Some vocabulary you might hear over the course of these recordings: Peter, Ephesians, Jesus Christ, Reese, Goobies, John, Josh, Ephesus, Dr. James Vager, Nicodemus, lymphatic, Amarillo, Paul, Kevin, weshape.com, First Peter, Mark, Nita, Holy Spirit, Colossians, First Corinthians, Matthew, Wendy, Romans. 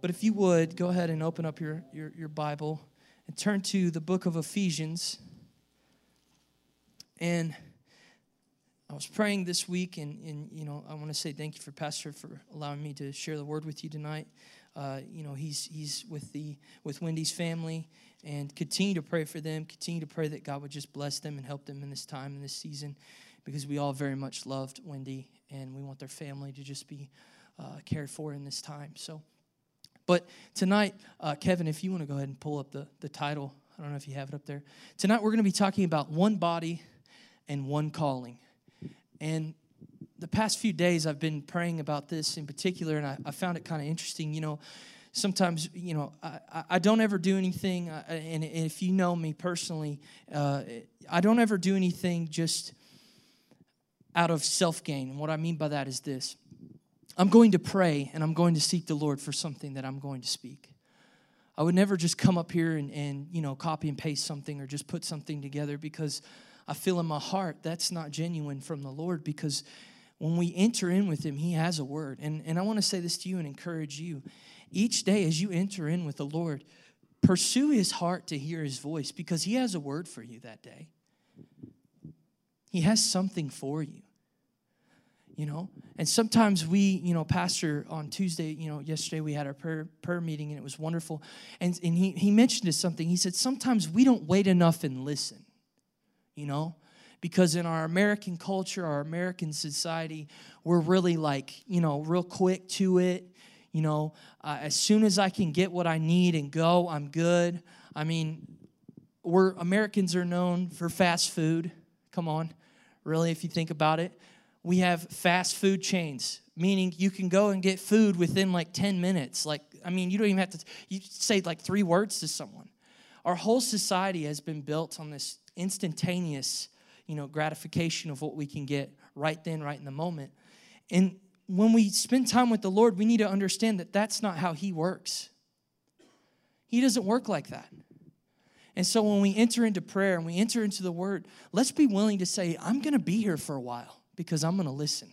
But if you would, go ahead and open up your Bible and turn to the book of Ephesians. And I was praying this week, and you know, I want to say thank you for Pastor for allowing me to share the word with you tonight. You know, he's with Wendy's family, and continue to pray for them. Continue to pray that God would just bless them and help them in this time and this season, because we all very much loved Wendy, and we want their family to just be cared for in this time. So, but tonight, Kevin, if you want to go ahead and pull up the title, I don't know if you have it up there. Tonight we're going to be talking about one body and one calling. And the past few days I've been praying about this in particular, and I found it kind of interesting. You know, sometimes, you know, I don't ever do anything, and if you know me personally, I don't ever do anything just out of self-gain. And what I mean by that is this. I'm going to pray, and I'm going to seek the Lord for something that I'm going to speak. I would never just come up here and you know, copy and paste something or just put something together, because I feel in my heart that's not genuine from the Lord, because when we enter in with Him, He has a word. And I want to say this to you and encourage you. Each day as you enter in with the Lord, pursue His heart to hear His voice, because He has a word for you that day. He has something for you. You know, and sometimes we, you know, Pastor on Tuesday, you know, yesterday we had our prayer meeting, and it was wonderful. And he mentioned something. He said, sometimes we don't wait enough and listen. You know, because in our American culture, our American society, we're really like, you know, real quick to it. You know, as soon as I can get what I need and go, I'm good. I mean, Americans are known for fast food. Come on, really, if you think about it. We have fast food chains, meaning you can go and get food within like 10 minutes. Like, I mean, you don't even have to, you say like 3 words to someone. Our whole society has been built on this instantaneous, you know, gratification of what we can get right then, right in the moment. And when we spend time with the Lord, we need to understand that that's not how He works. He doesn't work like that. And so when we enter into prayer and we enter into the Word, let's be willing to say, I'm going to be here for a while because I'm going to listen.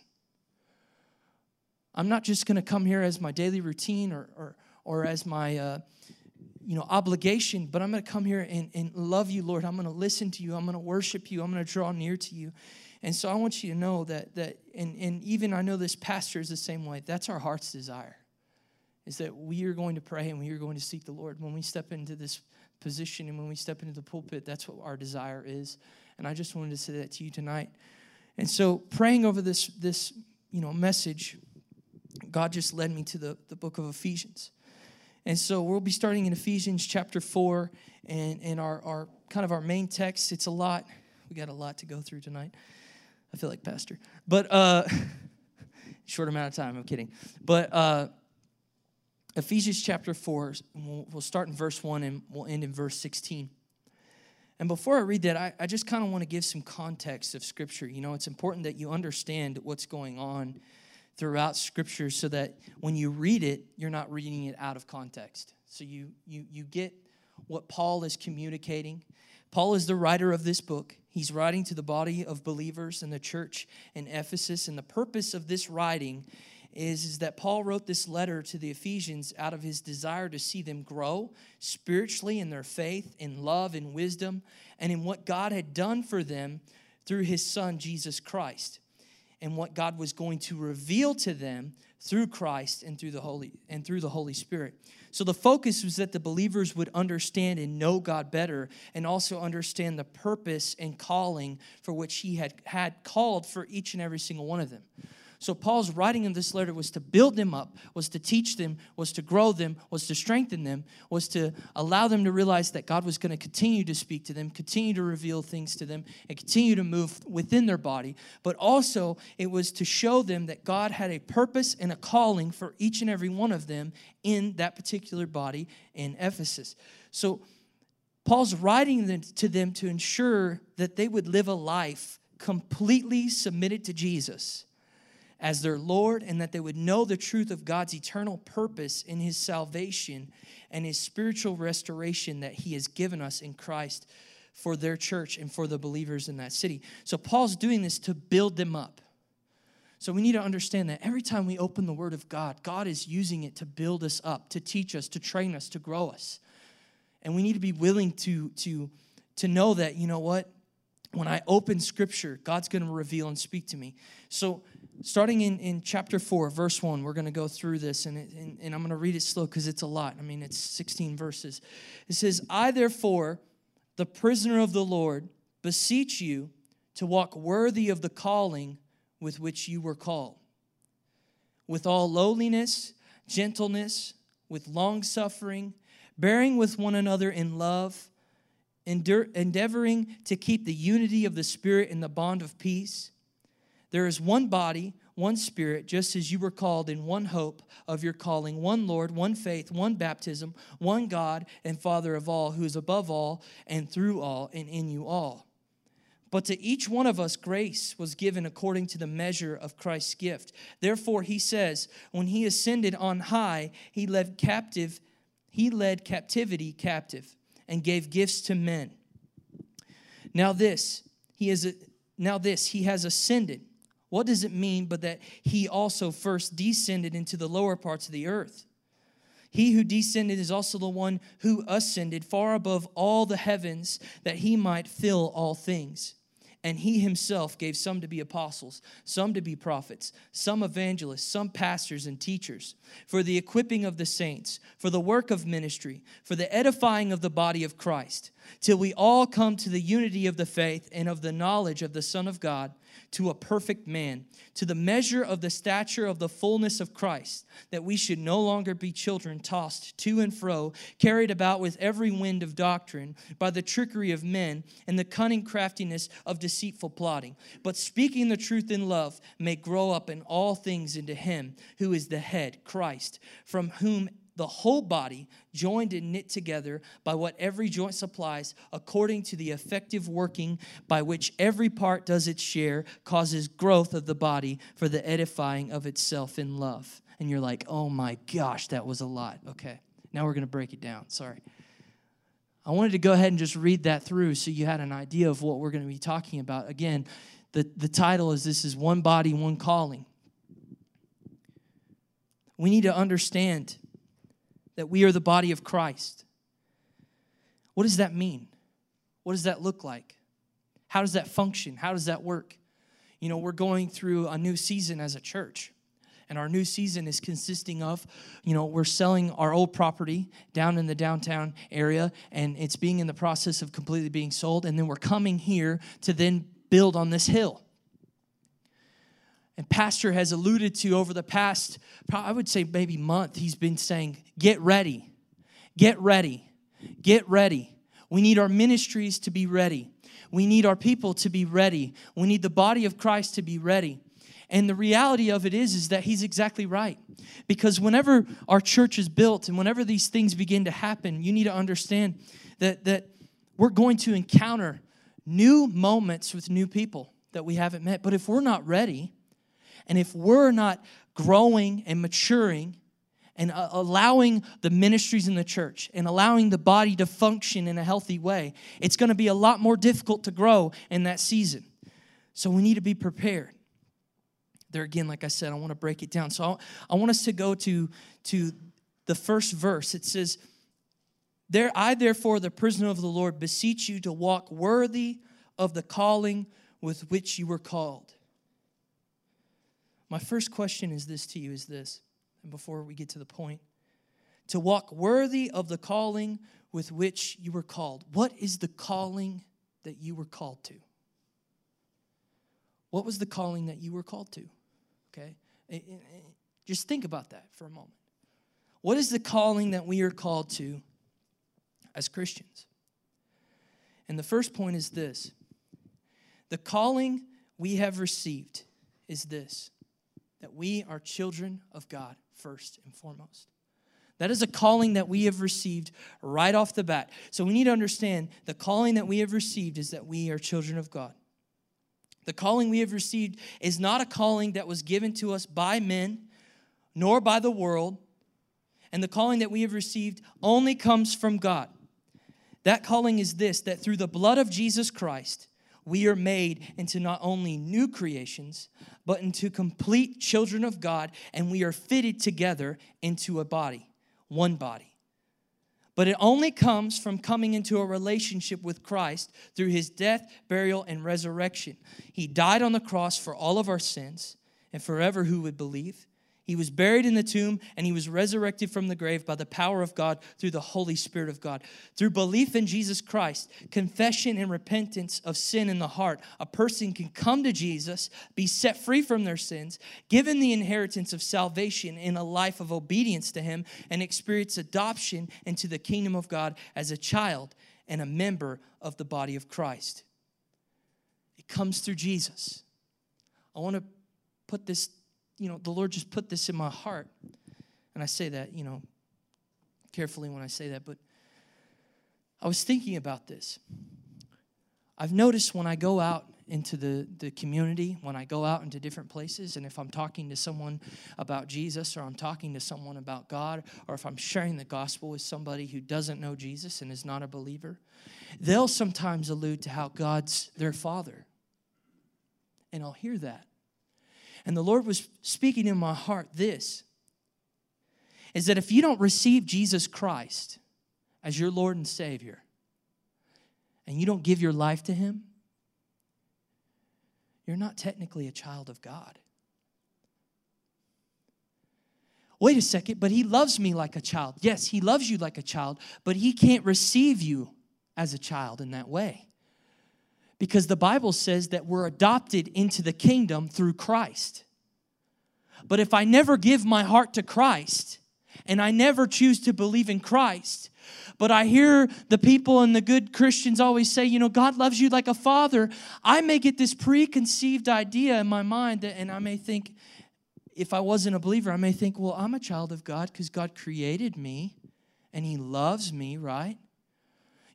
I'm not just going to come here as my daily routine or as my you know, obligation, but I'm going to come here and love you, Lord. I'm going to listen to you. I'm going to worship you. I'm going to draw near to you. And so I want you to know that and even I know this pastor is the same way. That's our heart's desire, is that we are going to pray and we are going to seek the Lord. When we step into this position and when we step into the pulpit, that's what our desire is. And I just wanted to say that to you tonight. And so praying over this you know, message, God just led me to the book of Ephesians. And so we'll be starting in Ephesians chapter 4, and our kind of our main text. It's a lot. We got a lot to go through tonight. I feel like Pastor. But short amount of time, I'm kidding. But Ephesians chapter 4, we'll start in verse 1 and we'll end in verse 16. And before I read that, I just kind of want to give some context of Scripture. You know, it's important that you understand what's going on throughout Scripture, so that when you read it, you're not reading it out of context. So you get what Paul is communicating. Paul is the writer of this book. He's writing to the body of believers in the church in Ephesus. And the purpose of this writing is that Paul wrote this letter to the Ephesians out of his desire to see them grow spiritually in their faith, in love, in wisdom, and in what God had done for them through His Son, Jesus Christ, and what God was going to reveal to them through Christ and through the Holy Spirit. So the focus was that the believers would understand and know God better, and also understand the purpose and calling for which He had called for each and every single one of them. So Paul's writing in this letter was to build them up, was to teach them, was to grow them, was to strengthen them, was to allow them to realize that God was going to continue to speak to them, continue to reveal things to them, and continue to move within their body. But also, it was to show them that God had a purpose and a calling for each and every one of them in that particular body in Ephesus. So Paul's writing to them to ensure that they would live a life completely submitted to Jesus as their Lord, and that they would know the truth of God's eternal purpose in His salvation and His spiritual restoration that He has given us in Christ for their church and for the believers in that city. So Paul's doing this to build them up. So we need to understand that every time we open the Word of God, God is using it to build us up, to teach us, to train us, to grow us. And we need to be willing to know that, you know what, when I open Scripture, God's going to reveal and speak to me. So starting in chapter 4, verse 1, we're going to go through this, and I'm going to read it slow because it's a lot. I mean, it's 16 verses. It says, I therefore, the prisoner of the Lord, beseech you to walk worthy of the calling with which you were called, with all lowliness, gentleness, with long-suffering, bearing with one another in love, endeavoring to keep the unity of the Spirit in the bond of peace. There is one body, one Spirit, just as you were called in one hope of your calling, one Lord, one faith, one baptism, one God and Father of all, who is above all and through all and in you all. But to each one of us grace was given according to the measure of Christ's gift. Therefore, he says, when he ascended on high, he led captivity captive and gave gifts to men. Now this, he has ascended. What does it mean but that he also first descended into the lower parts of the earth? He who descended is also the one who ascended far above all the heavens, that he might fill all things. And he himself gave some to be apostles, some to be prophets, some evangelists, some pastors and teachers, for the equipping of the saints, for the work of ministry, for the edifying of the body of Christ, till we all come to the unity of the faith and of the knowledge of the Son of God, to a perfect man, to the measure of the stature of the fullness of Christ, that we should no longer be children tossed to and fro, carried about with every wind of doctrine, by the trickery of men and the cunning craftiness of deceitful plotting. But speaking the truth in love, may grow up in all things into him who is the head, Christ, from whom the whole body, joined and knit together by what every joint supplies, according to the effective working by which every part does its share, causes growth of the body for the edifying of itself in love. And you're like, oh my gosh, that was a lot. Okay, now we're going to break it down. Sorry. I wanted to go ahead and just read that through so you had an idea of what we're going to be talking about. Again, the title is, this is one body, one calling. We need to understand that we are the body of Christ. What does that mean? What does that look like? How does that function? How does that work? You know, we're going through a new season as a church. And our new season is consisting of, you know, we're selling our old property down in the downtown area. And it's being in the process of completely being sold. And then we're coming here to then build on this hill. And Pastor has alluded to over the past, I would say maybe month, he's been saying, get ready, get ready, get ready. We need our ministries to be ready. We need our people to be ready. We need the body of Christ to be ready. And the reality of it is that he's exactly right. Because whenever our church is built and whenever these things begin to happen, you need to understand that we're going to encounter new moments with new people that we haven't met. But if we're not ready, and if we're not growing and maturing and allowing the ministries in the church and allowing the body to function in a healthy way, it's going to be a lot more difficult to grow in that season. So we need to be prepared. There again, like I said, I want to break it down. So I want us to go to the first verse. It says, I therefore, the prisoner of the Lord, beseech you to walk worthy of the calling with which you were called. My first question is this to you, and before we get to the point, to walk worthy of the calling with which you were called. What is the calling that you were called to? What was the calling that you were called to? Okay, just think about that for a moment. What is the calling that we are called to as Christians? And the first point is this. The calling we have received is this: that we are children of God first and foremost. That is a calling that we have received right off the bat. So we need to understand the calling that we have received is that we are children of God. The calling we have received is not a calling that was given to us by men, nor by the world. And the calling that we have received only comes from God. That calling is this, that through the blood of Jesus Christ, we are made into not only new creations, but into complete children of God, and we are fitted together into a body, one body. But it only comes from coming into a relationship with Christ through his death, burial, and resurrection. He died on the cross for all of our sins and forever who would believe. He was buried in the tomb, and he was resurrected from the grave by the power of God through the Holy Spirit of God. Through belief in Jesus Christ, confession and repentance of sin in the heart, a person can come to Jesus, be set free from their sins, given the inheritance of salvation in a life of obedience to him, and experience adoption into the kingdom of God as a child and a member of the body of Christ. It comes through Jesus. I want to put this the Lord just put this in my heart. And I say that, carefully when I say that. But I was thinking about this. I've noticed when I go out into the community, when I go out into different places, and if I'm talking to someone about Jesus, or I'm talking to someone about God, or if I'm sharing the gospel with somebody who doesn't know Jesus and is not a believer, they'll sometimes allude to how God's their Father. And I'll hear that. And the Lord was speaking in my heart this, is that if you don't receive Jesus Christ as your Lord and Savior, and you don't give your life to him, you're not technically a child of God. Wait a second, but he loves me like a child. Yes, he loves you like a child, but he can't receive you as a child in that way. Because the Bible says that we're adopted into the kingdom through Christ. But if I never give my heart to Christ, and I never choose to believe in Christ, but I hear the people and the good Christians always say, God loves you like a father, I may get this preconceived idea in my mind, and I may think, if I wasn't a believer, I may think, well, I'm a child of God because God created me, and he loves me, right?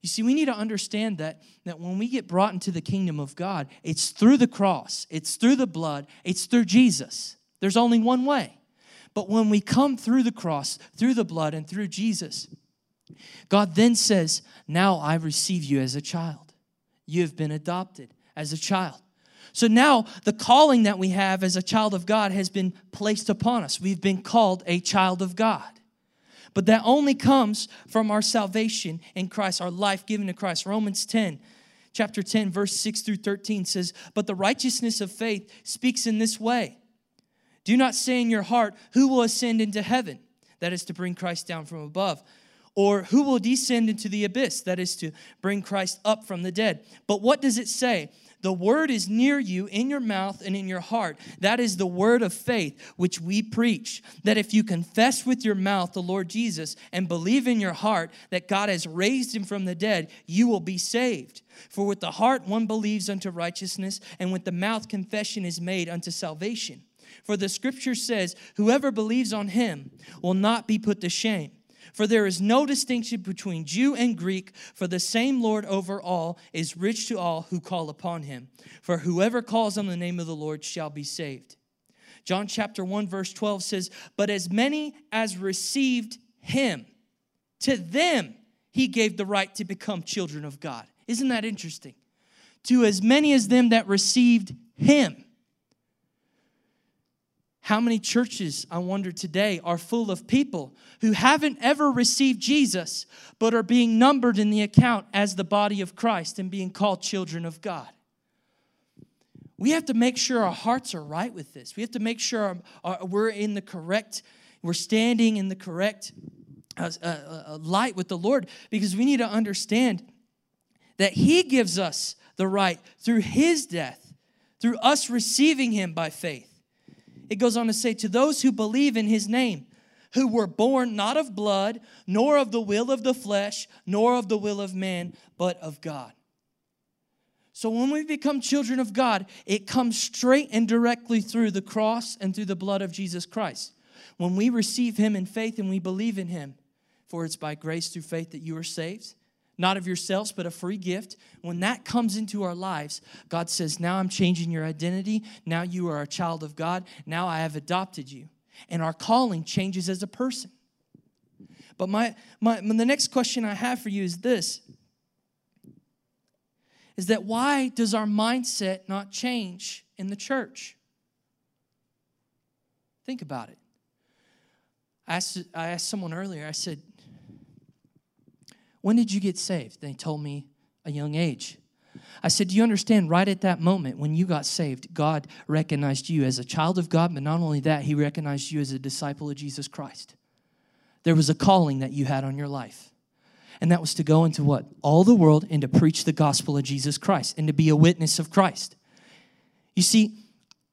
You see, we need to understand that when we get brought into the kingdom of God, it's through the cross, it's through the blood, it's through Jesus. There's only one way. But when we come through the cross, through the blood, and through Jesus, God then says, now I receive you as a child. You have been adopted as a child. So now the calling that we have as a child of God has been placed upon us. We've been called a child of God. But that only comes from our salvation in Christ, our life given to Christ. Romans 10, chapter 10, verse 6 through 13 says, but the righteousness of faith speaks in this way. Do not say in your heart, who will ascend into heaven? That is to bring Christ down from above. Or who will descend into the abyss? That is to bring Christ up from the dead. But what does it say? The word is near you, in your mouth and in your heart. That is the word of faith which we preach, that if you confess with your mouth the Lord Jesus and believe in your heart that God has raised him from the dead, you will be saved. For with the heart one believes unto righteousness, and with the mouth confession is made unto salvation. For the scripture says, whoever believes on him will not be put to shame. For there is no distinction between Jew and Greek, for the same Lord over all is rich to all who call upon him. For whoever calls on the name of the Lord shall be saved. John chapter 1 verse 12 says, but as many as received him, to them he gave the right to become children of God. Isn't that interesting? To as many as them that received him. How many churches, I wonder today, are full of people who haven't ever received Jesus, but are being numbered in the account as the body of Christ and being called children of God? We have to make sure our hearts are right with this. We have to make sure we're standing in the correct light with the Lord, because we need to understand that he gives us the right through his death, through us receiving him by faith. It goes on to say, to those who believe in his name, who were born not of blood, nor of the will of the flesh, nor of the will of man, but of God. So when we become children of God, it comes straight and directly through the cross and through the blood of Jesus Christ. When we receive him in faith and we believe in him, for it's by grace through faith that you are saved, not of yourselves, but a free gift. When that comes into our lives, God says, now I'm changing your identity. Now you are a child of God. Now I have adopted you. And our calling changes as a person. But the next question I have for you is this. is that why does our mindset not change in the church? Think about it. I asked someone earlier, I said, when did you get saved? They told me a young age. I said, do you understand right at that moment when you got saved, God recognized you as a child of God, but not only that, he recognized you as a disciple of Jesus Christ. There was a calling that you had on your life, and that was to go into what? All the world and to preach the gospel of Jesus Christ and to be a witness of Christ. You see,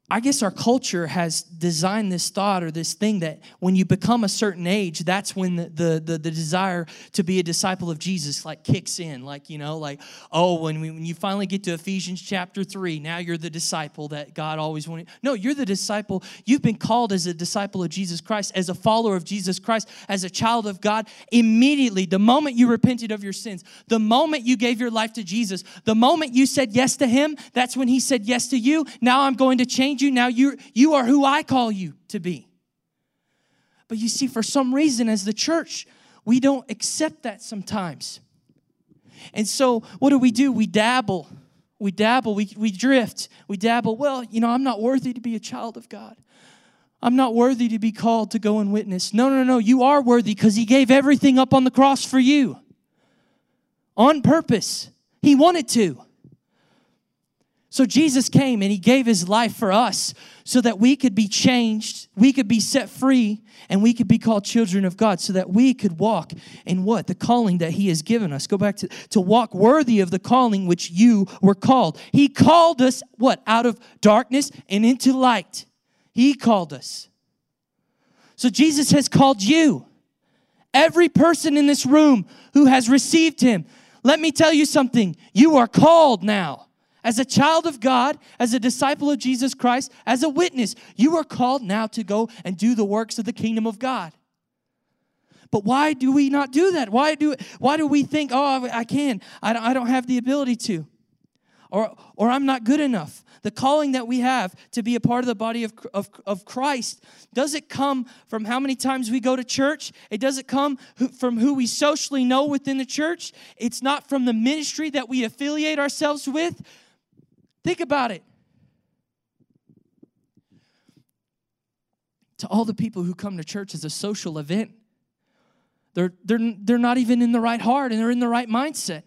I guess our culture has designed this thought or this thing that when you become a certain age, that's when the desire to be a disciple of Jesus like kicks in. Like, you know, like, oh, when you finally get to Ephesians chapter 3, now you're the disciple that God always wanted. No, you're the disciple. You've been called as a disciple of Jesus Christ, as a follower of Jesus Christ, as a child of God. Immediately, the moment you repented of your sins, the moment you gave your life to Jesus, the moment you said yes to him, that's when he said yes to you. Now I'm going to change you. Now you are who I call you to be. But you see, for some reason, as the church, we don't accept that sometimes. And so what do? We dabble. We dabble. We drift. We dabble. Well, you know, I'm not worthy to be a child of God. I'm not worthy to be called to go and witness. No. You are worthy because he gave everything up on the cross for you. On purpose. He wanted to. So Jesus came and he gave his life for us so that we could be changed, we could be set free, and we could be called children of God so that we could walk in what? The calling that he has given us. Go back to walk worthy of the calling which you were called. He called us, what? Out of darkness and into light. He called us. So Jesus has called you. Every person in this room who has received him. Let me tell you something. You are called now. As a child of God, as a disciple of Jesus Christ, as a witness, you are called now to go and do the works of the kingdom of God. But why do we not do that? Why do we think, oh, I can. I don't have the ability to. Or I'm not good enough. The calling that we have to be a part of the body of Christ doesn't come from how many times we go to church. It doesn't come from who we socially know within the church. It's not from the ministry that we affiliate ourselves with. Think about it. To all the people who come to church as a social event, they're not even in the right heart and they're in the right mindset.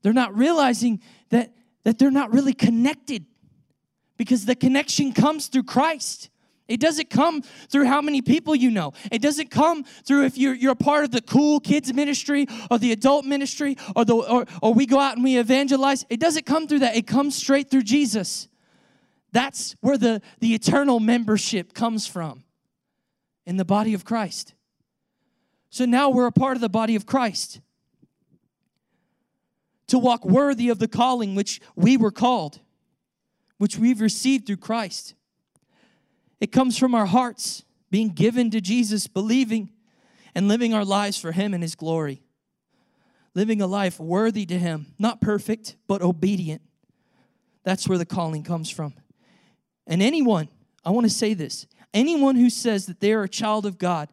They're not realizing that they're not really connected because the connection comes through Christ. It doesn't come through how many people you know. It doesn't come through if you're a part of the cool kids ministry or the adult ministry or we go out and we evangelize. It doesn't come through that. It comes straight through Jesus. That's where the eternal membership comes from in the body of Christ. So now we're a part of the body of Christ to walk worthy of the calling which we were called, which we've received through Christ. It comes from our hearts, being given to Jesus, believing and living our lives for him and his glory. Living a life worthy to him, not perfect, but obedient. That's where the calling comes from. And anyone, I want to say this, anyone who says that they are a child of God,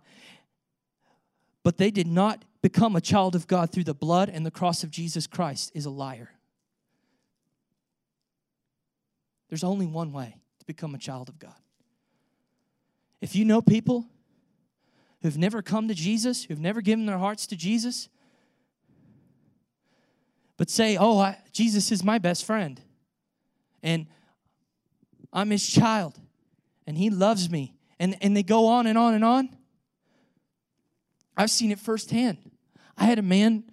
but they did not become a child of God through the blood and the cross of Jesus Christ is a liar. There's only one way to become a child of God. If you know people who've never come to Jesus, who've never given their hearts to Jesus, but say, oh, Jesus is my best friend, and I'm his child, and he loves me, and they go on and on and on. I've seen it firsthand. I had a man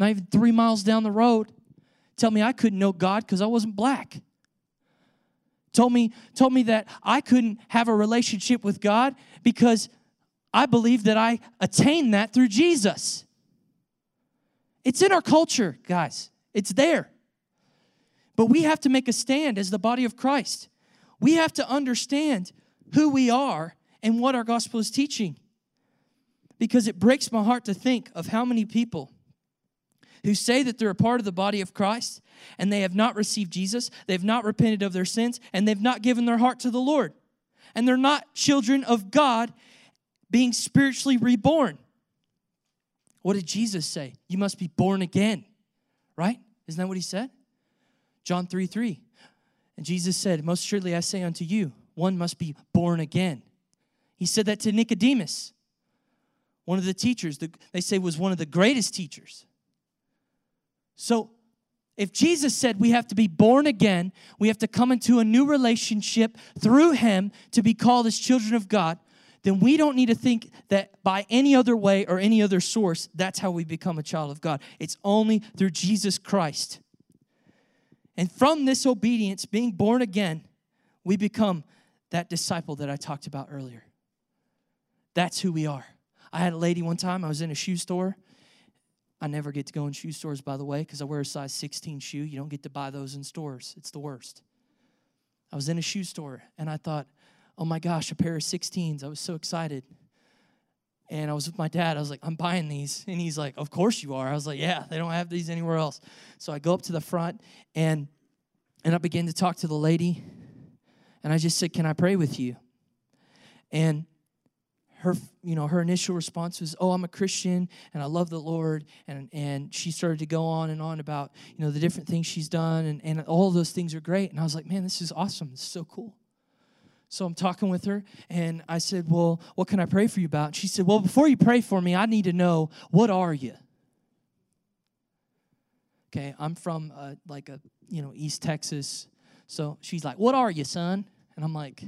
not even 3 miles down the road tell me I couldn't know God because I wasn't black. Told me that I couldn't have a relationship with God because I believe that I attained that through Jesus. It's in our culture, guys. It's there. But we have to make a stand as the body of Christ. We have to understand who we are and what our gospel is teaching. Because it breaks my heart to think of how many people who say that they're a part of the body of Christ and they have not received Jesus, they've not repented of their sins, and they've not given their heart to the Lord. And they're not children of God being spiritually reborn. What did Jesus say? You must be born again, right? Isn't that what he said? John 3:3. And Jesus said, most surely I say unto you, one must be born again. He said that to Nicodemus, one of the teachers that they say was one of the greatest teachers. So if Jesus said we have to be born again, we have to come into a new relationship through him to be called as children of God, then we don't need to think that by any other way or any other source, that's how we become a child of God. It's only through Jesus Christ. And from this obedience, being born again, we become that disciple that I talked about earlier. That's who we are. I had a lady one time, I was in a shoe store. I never get to go in shoe stores, by the way, because I wear a size 16 shoe. You don't get to buy those in stores. It's the worst. I was in a shoe store, and I thought, oh, my gosh, a pair of 16s. I was so excited. And I was with my dad. I was like, I'm buying these. And he's like, of course you are. I was like, yeah, they don't have these anywhere else. So I go up to the front, and I began to talk to the lady. And I just said, can I pray with you? And her initial response was, oh, I'm a Christian, and I love the Lord. And she started to go on about, the different things she's done. And all those things are great. And I was like, man, this is awesome. This is so cool. So I'm talking with her, and I said, well, what can I pray for you about? And she said, well, before you pray for me, I need to know, what are you? Okay, I'm from East Texas. So she's like, what are you, son? And I'm like,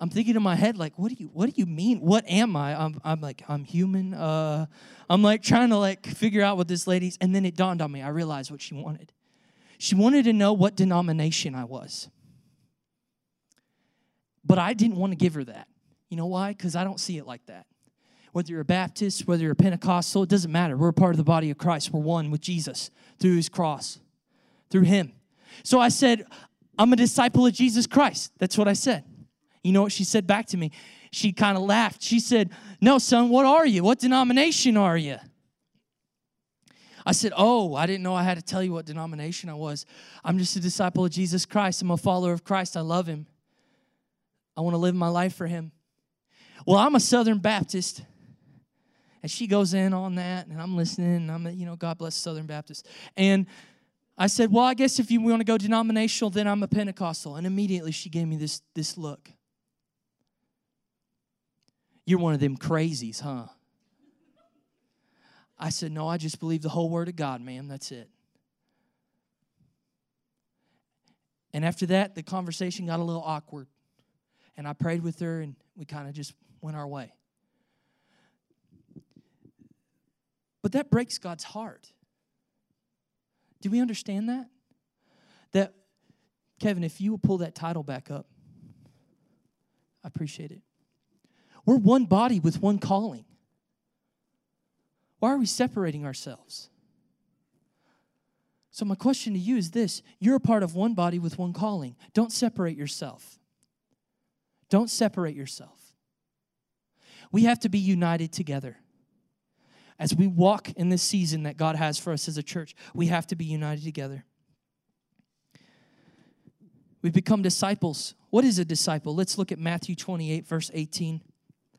I'm thinking in my head, like, what do you mean? What am I? I'm like, I'm human. I'm like trying to figure out what this lady's. And then it dawned on me. I realized what she wanted. She wanted to know what denomination I was. But I didn't want to give her that. You know why? Because I don't see it like that. Whether you're a Baptist, whether you're a Pentecostal, it doesn't matter. We're a part of the body of Christ. We're one with Jesus through his cross, through him. So I said, I'm a disciple of Jesus Christ. That's what I said. You know what she said back to me? She kind of laughed. She said, no, son, what are you? What denomination are you? I said, oh, I didn't know I had to tell you what denomination I was. I'm just a disciple of Jesus Christ. I'm a follower of Christ. I love him. I want to live my life for him. Well, I'm a Southern Baptist. And she goes in on that, and I'm listening, and I'm, God bless Southern Baptists. And I said, well, I guess if you want to go denominational, then I'm a Pentecostal. And immediately she gave me this look. You're one of them crazies, huh? I said, no, I just believe the whole word of God, ma'am. That's it. And after that, the conversation got a little awkward. And I prayed with her, and we kind of just went our way. But that breaks God's heart. Do we understand that? That, Kevin, if you will pull that title back up, I appreciate it. We're one body with one calling. Why are we separating ourselves? So my question to you is this. You're a part of one body with one calling. Don't separate yourself. Don't separate yourself. We have to be united together. As we walk in this season that God has for us as a church, we have to be united together. We become disciples. What is a disciple? Let's look at Matthew 28, verse 18.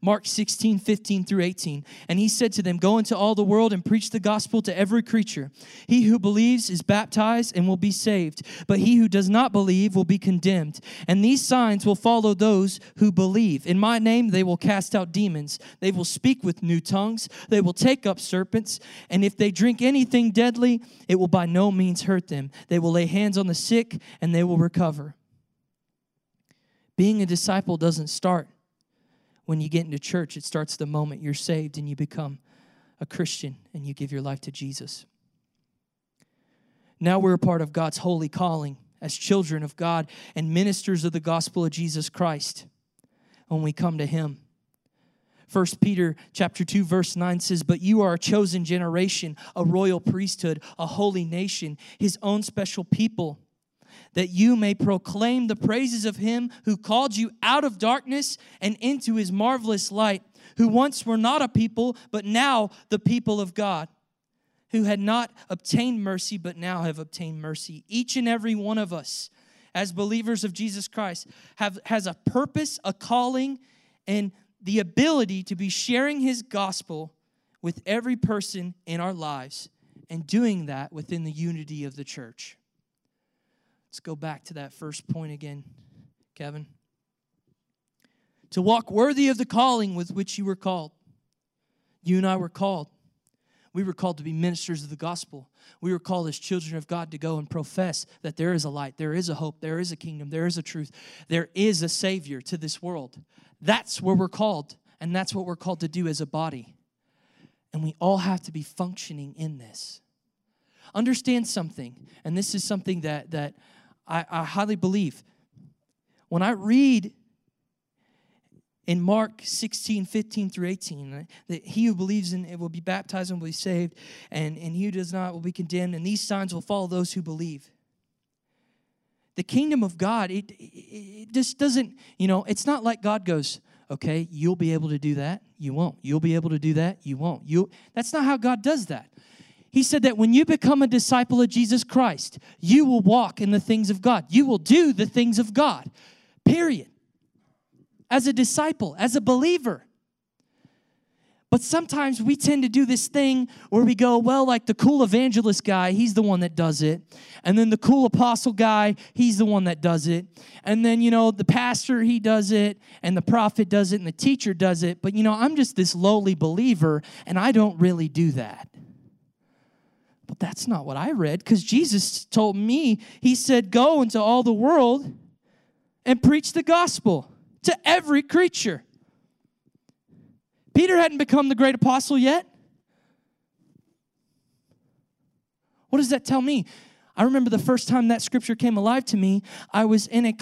Mark 16, 15 through 18. And he said to them, go into all the world and preach the gospel to every creature. He who believes is baptized and will be saved, but he who does not believe will be condemned. And these signs will follow those who believe. In my name they will cast out demons. They will speak with new tongues. They will take up serpents. And if they drink anything deadly, it will by no means hurt them. They will lay hands on the sick and they will recover. Being a disciple doesn't start when you get into church. It starts the moment you're saved and you become a Christian and you give your life to Jesus. Now we're a part of God's holy calling as children of God and ministers of the gospel of Jesus Christ when we come to him. First Peter chapter 2, verse 9 says, but you are a chosen generation, a royal priesthood, a holy nation, his own special people, that you may proclaim the praises of him who called you out of darkness and into his marvelous light, who once were not a people, but now the people of God, who had not obtained mercy, but now have obtained mercy. Each and every one of us, as believers of Jesus Christ, has a purpose, a calling, and the ability to be sharing his gospel with every person in our lives, and doing that within the unity of the church. Let's go back to that first point again, Kevin. To walk worthy of the calling with which you were called. You and I were called. We were called to be ministers of the gospel. We were called as children of God to go and profess that there is a light, there is a hope, there is a kingdom, there is a truth, there is a Savior to this world. That's where we're called, and that's what we're called to do as a body. And we all have to be functioning in this. Understand something, and this is something that I highly believe. When I read in Mark 16:15-18, that he who believes in it will be baptized and will be saved, and he who does not will be condemned, and these signs will follow those who believe. The kingdom of God, it just doesn't, it's not like God goes, okay, you'll be able to do that, you won't. You'll be able to do that, you won't. That's not how God does that. He said that when you become a disciple of Jesus Christ, you will walk in the things of God. You will do the things of God, period. As a disciple, as a believer. But sometimes we tend to do this thing where we go, well, like the cool evangelist guy, he's the one that does it. And then the cool apostle guy, he's the one that does it. And then, the pastor, he does it. And the prophet does it. And the teacher does it. But, I'm just this lowly believer, and I don't really do that. But that's not what I read, because Jesus told me, he said, go into all the world and preach the gospel to every creature. Peter hadn't become the great apostle yet. What does that tell me? I remember the first time that scripture came alive to me, I was in a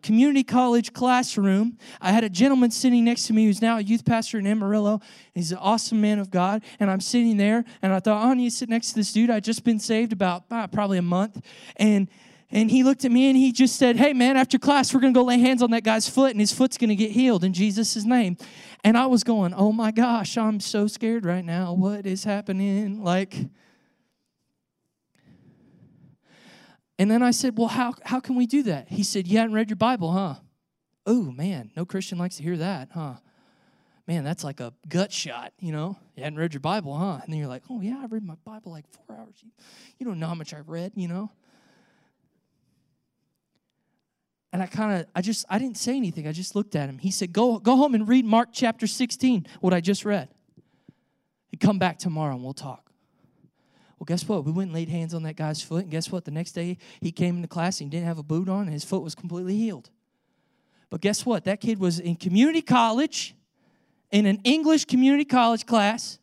community college classroom. I had a gentleman sitting next to me who's now a youth pastor in Amarillo. He's an awesome man of God. And I'm sitting there, and I thought, I need to sit next to this dude. I'd just been saved about probably a month. And he looked at me, and he just said, hey, man, after class, we're going to go lay hands on that guy's foot, and his foot's going to get healed in Jesus' name. And I was going, oh, my gosh, I'm so scared right now. What is happening? And then I said, well, how can we do that? He said, you hadn't read your Bible, huh? Oh, man, no Christian likes to hear that, huh? Man, that's like a gut shot, You hadn't read your Bible, huh? And then you're like, oh, yeah, I read my Bible like 4 hours. You don't know how much I read, And I didn't say anything. I just looked at him. He said, go home and read Mark chapter 16, what I just read. And come back tomorrow and we'll talk. Well, guess what? We went and laid hands on that guy's foot. And guess what? The next day he came into class and he didn't have a boot on, and his foot was completely healed. But guess what? That kid was in community college, in an English community college class.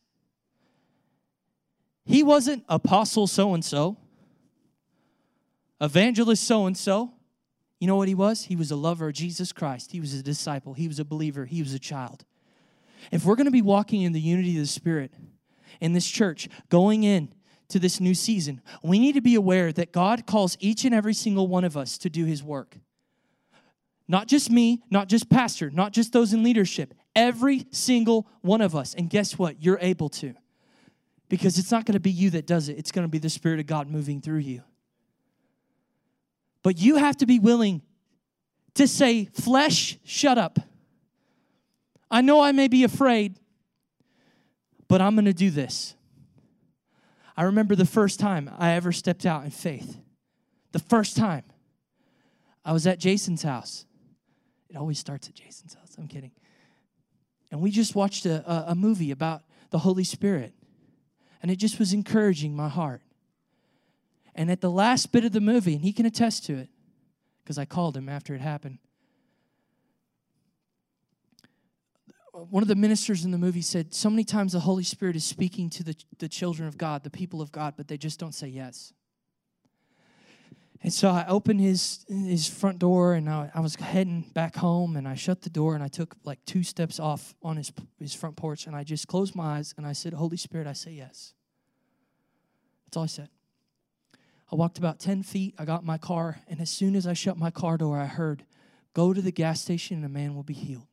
He wasn't apostle so-and-so, evangelist so-and-so. You know what he was? He was a lover of Jesus Christ. He was a disciple. He was a believer. He was a child. If we're going to be walking in the unity of the Spirit in this church, going in to this new season, we need to be aware that God calls each and every single one of us to do his work. Not just me, not just pastor, not just those in leadership. Every single one of us. And guess what? You're able to. Because it's not going to be you that does it. It's going to be the Spirit of God moving through you. But you have to be willing to say, flesh, shut up. I know I may be afraid, but I'm going to do this. I remember the first time I ever stepped out in faith. The first time. I was at Jason's house. It always starts at Jason's house. I'm kidding. And we just watched a movie about the Holy Spirit. And it just was encouraging my heart. And at the last bit of the movie, and he can attest to it, because I called him after it happened, one of the ministers in the movie said, so many times the Holy Spirit is speaking to the children of God, the people of God, but they just don't say yes. And so I opened his front door, and I was heading back home, and I shut the door, and I took like 2 steps off on his front porch, and I just closed my eyes, and I said, Holy Spirit, I say yes. That's all I said. I walked about 10 feet. I got in my car, and as soon as I shut my car door, I heard, "Go to the gas station and a man will be healed."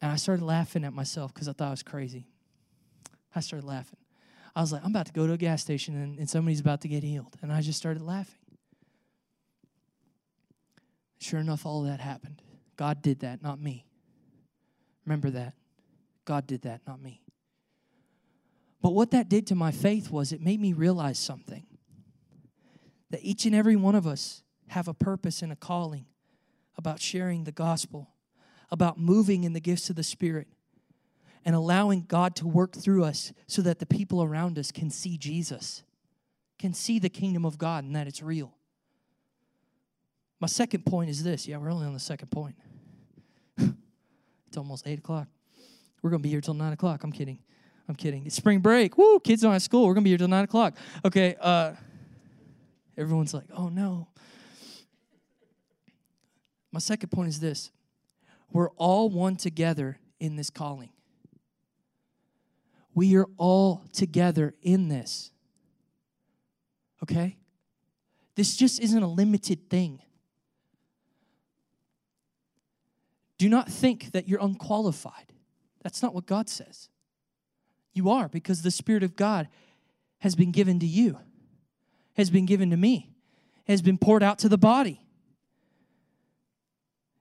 And I started laughing at myself because I thought I was crazy. I started laughing. I was like, I'm about to go to a gas station and somebody's about to get healed. And I just started laughing. Sure enough, all of that happened. God did that, not me. Remember that. God did that, not me. But what that did to my faith was it made me realize something. That each and every one of us have a purpose and a calling about sharing the gospel, about moving in the gifts of the Spirit, and allowing God to work through us so that the people around us can see Jesus, can see the kingdom of God and that it's real. My second point is this. Yeah, we're only on the second point. It's almost 8 o'clock. We're going to be here till 9 o'clock. I'm kidding. I'm kidding. It's spring break. Woo, kids don't have school. We're going to be here till 9 o'clock. Okay, everyone's like, oh no. My second point is this. We're all one together in this calling. We are all together in this. Okay? This just isn't a limited thing. Do not think that you're unqualified. That's not what God says. You are, because the Spirit of God has been given to you, has been given to me, has been poured out to the body.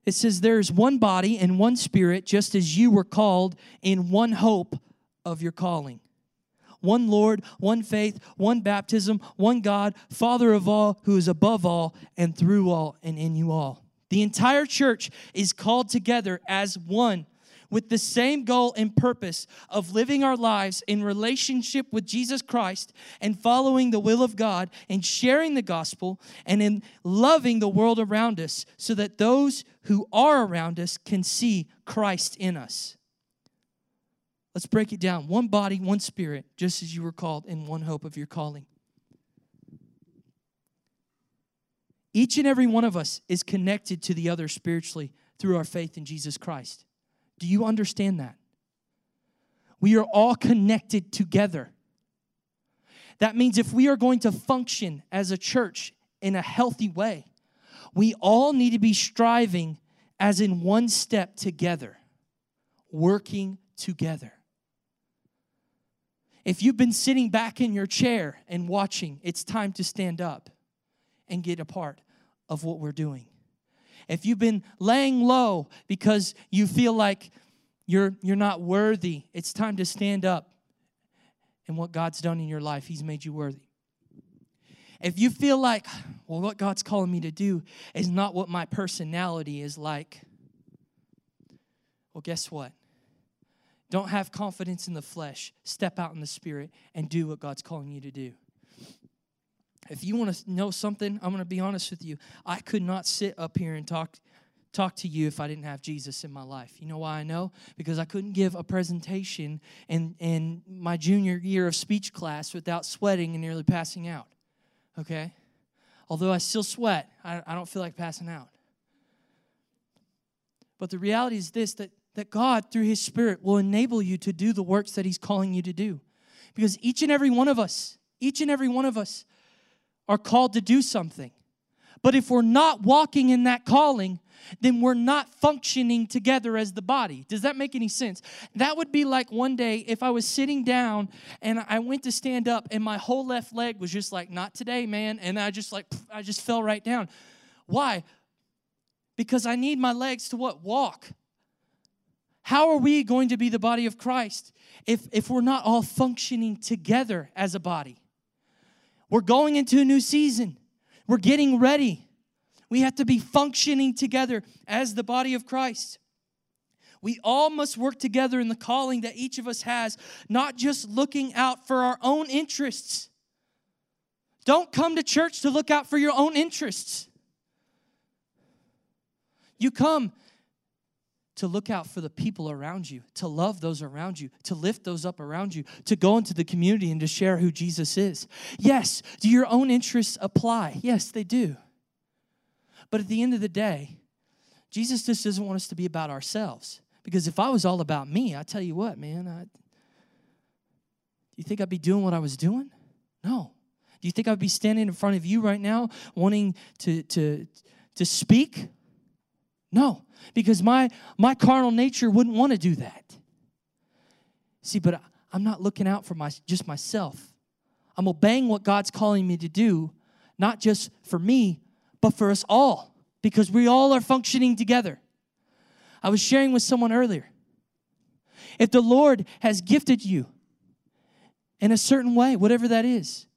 It says there is one body and one Spirit, just as you were called in one hope of your calling. One Lord, one faith, one baptism, one God, Father of all, who is above all and through all and in you all. The entire church is called together as one with the same goal and purpose of living our lives in relationship with Jesus Christ and following the will of God and sharing the gospel and in loving the world around us so that those who are around us can see Christ in us. Let's break it down. One body, one Spirit, just as you were called in one hope of your calling. Each and every one of us is connected to the other spiritually through our faith in Jesus Christ. Do you understand that? We are all connected together. That means if we are going to function as a church in a healthy way, we all need to be striving as in one step together, working together. If you've been sitting back in your chair and watching, it's time to stand up and get a part of what we're doing. If you've been laying low because you feel like you're not worthy, it's time to stand up. And what God's done in your life, He's made you worthy. If you feel like, well, what God's calling me to do is not what my personality is like, well, guess what? Don't have confidence in the flesh. Step out in the Spirit and do what God's calling you to do. If you want to know something, I'm going to be honest with you. I could not sit up here and talk to you if I didn't have Jesus in my life. You know why I know? Because I couldn't give a presentation in my junior year of speech class without sweating and nearly passing out. Okay? Although I still sweat, I don't feel like passing out. But the reality is this, that God, through His Spirit, will enable you to do the works that He's calling you to do. Because each and every one of us are called to do something. But if we're not walking in that calling, then we're not functioning together as the body. Does that make any sense? That would be like one day if I was sitting down and I went to stand up and my whole left leg was just like, not today, man. And I just fell right down. Why? Because I need my legs to what? Walk. How are we going to be the body of Christ if we're not all functioning together as a body? We're going into a new season. We're getting ready. We have to be functioning together as the body of Christ. We all must work together in the calling that each of us has, not just looking out for our own interests. Don't come to church to look out for your own interests. You come to look out for the people around you, to love those around you, to lift those up around you, to go into the community and to share who Jesus is. Yes, do your own interests apply? Yes, they do. But at the end of the day, Jesus just doesn't want us to be about ourselves. Because if I was all about me, I tell you what, man, do you think I'd be doing what I was doing? No. Do you think I'd be standing in front of you right now wanting to speak? No, because my carnal nature wouldn't want to do that. See, but I'm not looking out for just myself. I'm obeying what God's calling me to do, not just for me, but for us all, because we all are functioning together. I was sharing with someone earlier. If the Lord has gifted you in a certain way, whatever that is,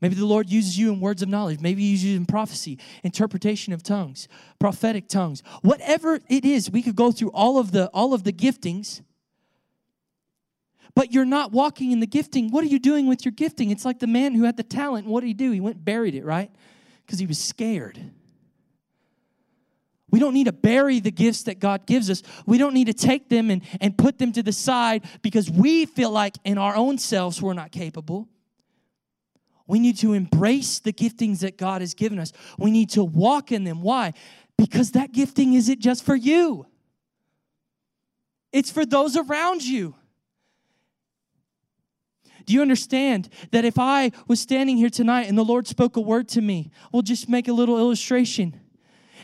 maybe the Lord uses you in words of knowledge. Maybe He uses you in prophecy, interpretation of tongues, prophetic tongues. Whatever it is, we could go through all of the giftings. But you're not walking in the gifting. What are you doing with your gifting? It's like the man who had the talent. What did he do? He went and buried it, right? Because he was scared. We don't need to bury the gifts that God gives us. We don't need to take them and put them to the side because we feel like in our own selves we're not capable. We need to embrace the giftings that God has given us. We need to walk in them. Why? Because that gifting isn't just for you. It's for those around you. Do you understand that if I was standing here tonight and the Lord spoke a word to me, we'll just make a little illustration,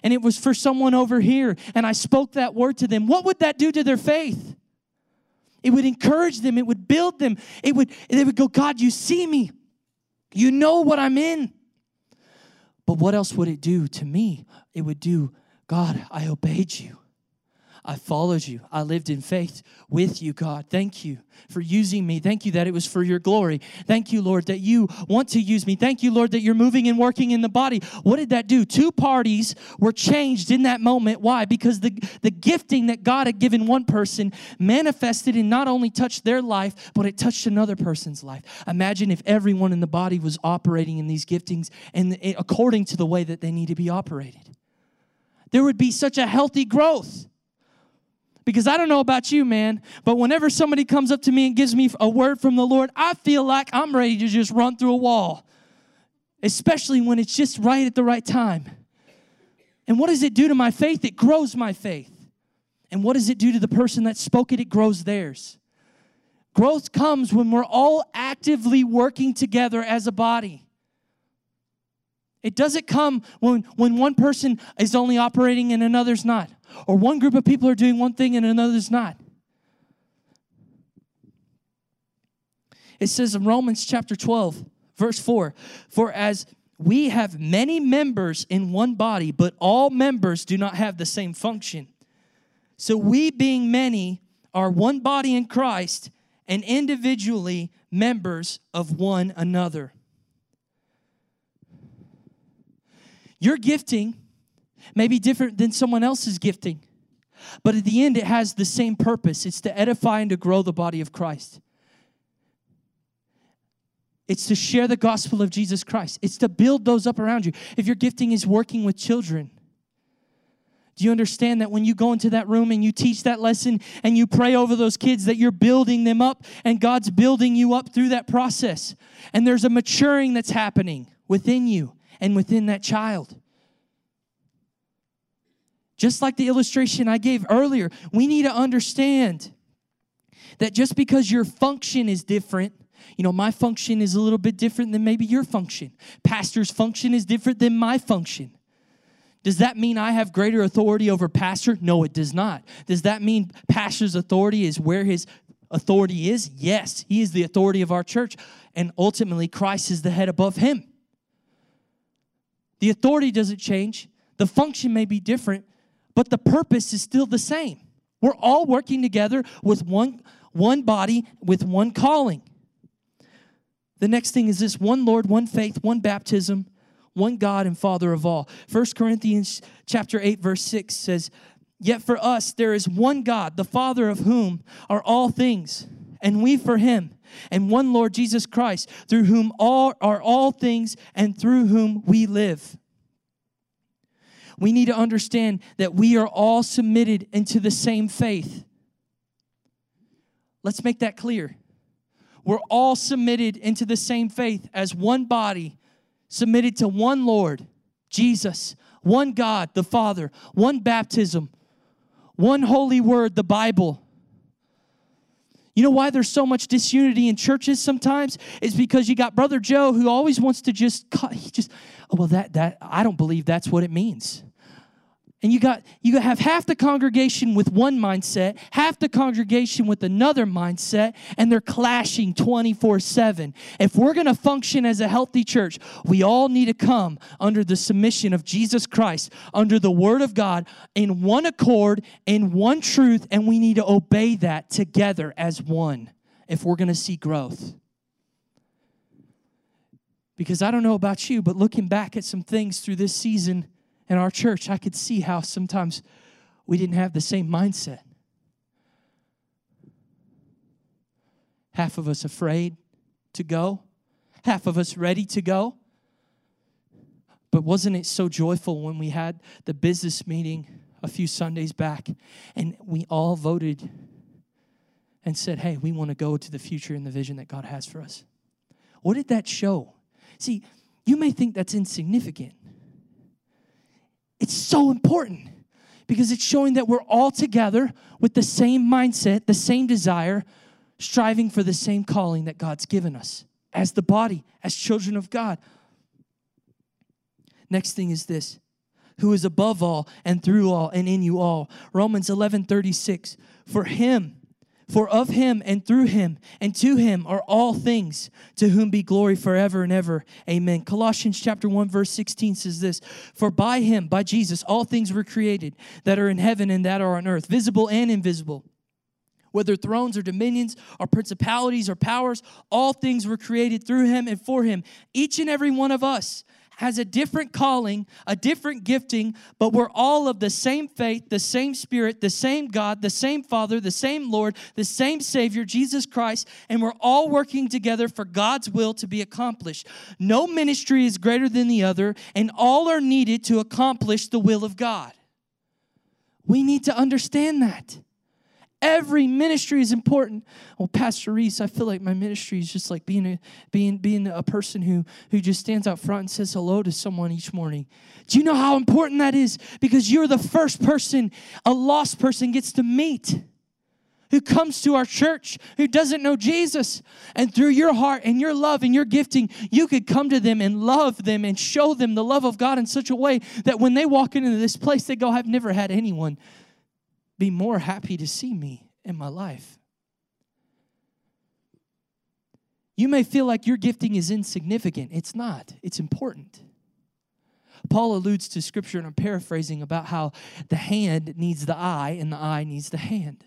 and it was for someone over here, and I spoke that word to them, what would that do to their faith? It would encourage them. It would build them. They would go, God, you see me. You know what I'm in. But what else would it do to me? It would do, God, I obeyed you. I followed you. I lived in faith with you, God. Thank you for using me. Thank you that it was for your glory. Thank you, Lord, that you want to use me. Thank you, Lord, that you're moving and working in the body. What did that do? Two parties were changed in that moment. Why? Because the gifting that God had given one person manifested and not only touched their life, but it touched another person's life. Imagine if everyone in the body was operating in these giftings and according to the way that they need to be operated. There would be such a healthy growth. Because I don't know about you, man, but whenever somebody comes up to me and gives me a word from the Lord, I feel like I'm ready to just run through a wall, especially when it's just right at the right time. And what does it do to my faith? It grows my faith. And what does it do to the person that spoke it? It grows theirs. Growth comes when we're all actively working together as a body. It doesn't come when one person is only operating and another's not. Or one group of people are doing one thing and another's not. It says in Romans chapter 12, verse 4, for as we have many members in one body, but all members do not have the same function. So we being many are one body in Christ and individually members of one another. Your gifting may be different than someone else's gifting, but at the end, it has the same purpose. It's to edify and to grow the body of Christ. It's to share the gospel of Jesus Christ. It's to build those up around you. If your gifting is working with children, do you understand that when you go into that room and you teach that lesson and you pray over those kids that you're building them up and God's building you up through that process? And there's a maturing that's happening within you and within that child. Just like the illustration I gave earlier, we need to understand that just because your function is different, you know, my function is a little bit different than maybe your function. Pastor's function is different than my function. Does that mean I have greater authority over pastor? No, it does not. Does that mean pastor's authority is where his authority is? Yes, he is the authority of our church, and ultimately Christ is the head above him. The authority doesn't change. The function may be different, but the purpose is still the same. We're all working together with one body, with one calling. The next thing is this: one Lord, one faith, one baptism, one God and Father of all. First Corinthians chapter 8, verse 6 says, "Yet for us there is one God, the Father of whom are all things, and we for him, and one Lord Jesus Christ, through whom all things and through whom we live." We need to understand that we are all submitted into the same faith. Let's make that clear. We're all submitted into the same faith as one body, submitted to one Lord, Jesus, one God, the Father, one baptism, one holy word, the Bible. You know why there's so much disunity in churches sometimes? It's because you got Brother Joe who always wants to just I don't believe that's what it means. And you have half the congregation with one mindset, half the congregation with another mindset, and they're clashing 24/7. If we're going to function as a healthy church, we all need to come under the submission of Jesus Christ, under the Word of God, in one accord, in one truth, and we need to obey that together as one if we're going to see growth. Because I don't know about you, but looking back at some things through this season, in our church, I could see how sometimes we didn't have the same mindset. Half of us afraid to go, half of us ready to go. But wasn't it so joyful when we had the business meeting a few Sundays back and we all voted and said, hey, we want to go to the future and the vision that God has for us? What did that show? See, you may think that's insignificant. It's so important because it's showing that we're all together with the same mindset, the same desire, striving for the same calling that God's given us as the body, as children of God. Next thing is this, who is above all and through all and in you all. Romans 11:36, for of him and through him and to him are all things, to whom be glory forever and ever. Amen. Colossians chapter 1, verse 16 says this, for by him, by Jesus, all things were created that are in heaven and that are on earth, visible and invisible. Whether thrones or dominions or principalities or powers, all things were created through him and for him. Each and every one of us has a different calling, a different gifting, but we're all of the same faith, the same Spirit, the same God, the same Father, the same Lord, the same Savior, Jesus Christ, and we're all working together for God's will to be accomplished. No ministry is greater than the other, and all are needed to accomplish the will of God. We need to understand that. Every ministry is important. Well, Pastor Reese, I feel like my ministry is just like being a person who just stands out front and says hello to someone each morning. Do you know how important that is? Because you're the first person a lost person gets to meet who comes to our church, who doesn't know Jesus. And through your heart and your love and your gifting, you could come to them and love them and show them the love of God in such a way that when they walk into this place, they go, I've never had anyone be more happy to see me in my life. You may feel like your gifting is insignificant. It's not. It's important. Paul alludes to Scripture, and I'm paraphrasing, about how the hand needs the eye and the eye needs the hand.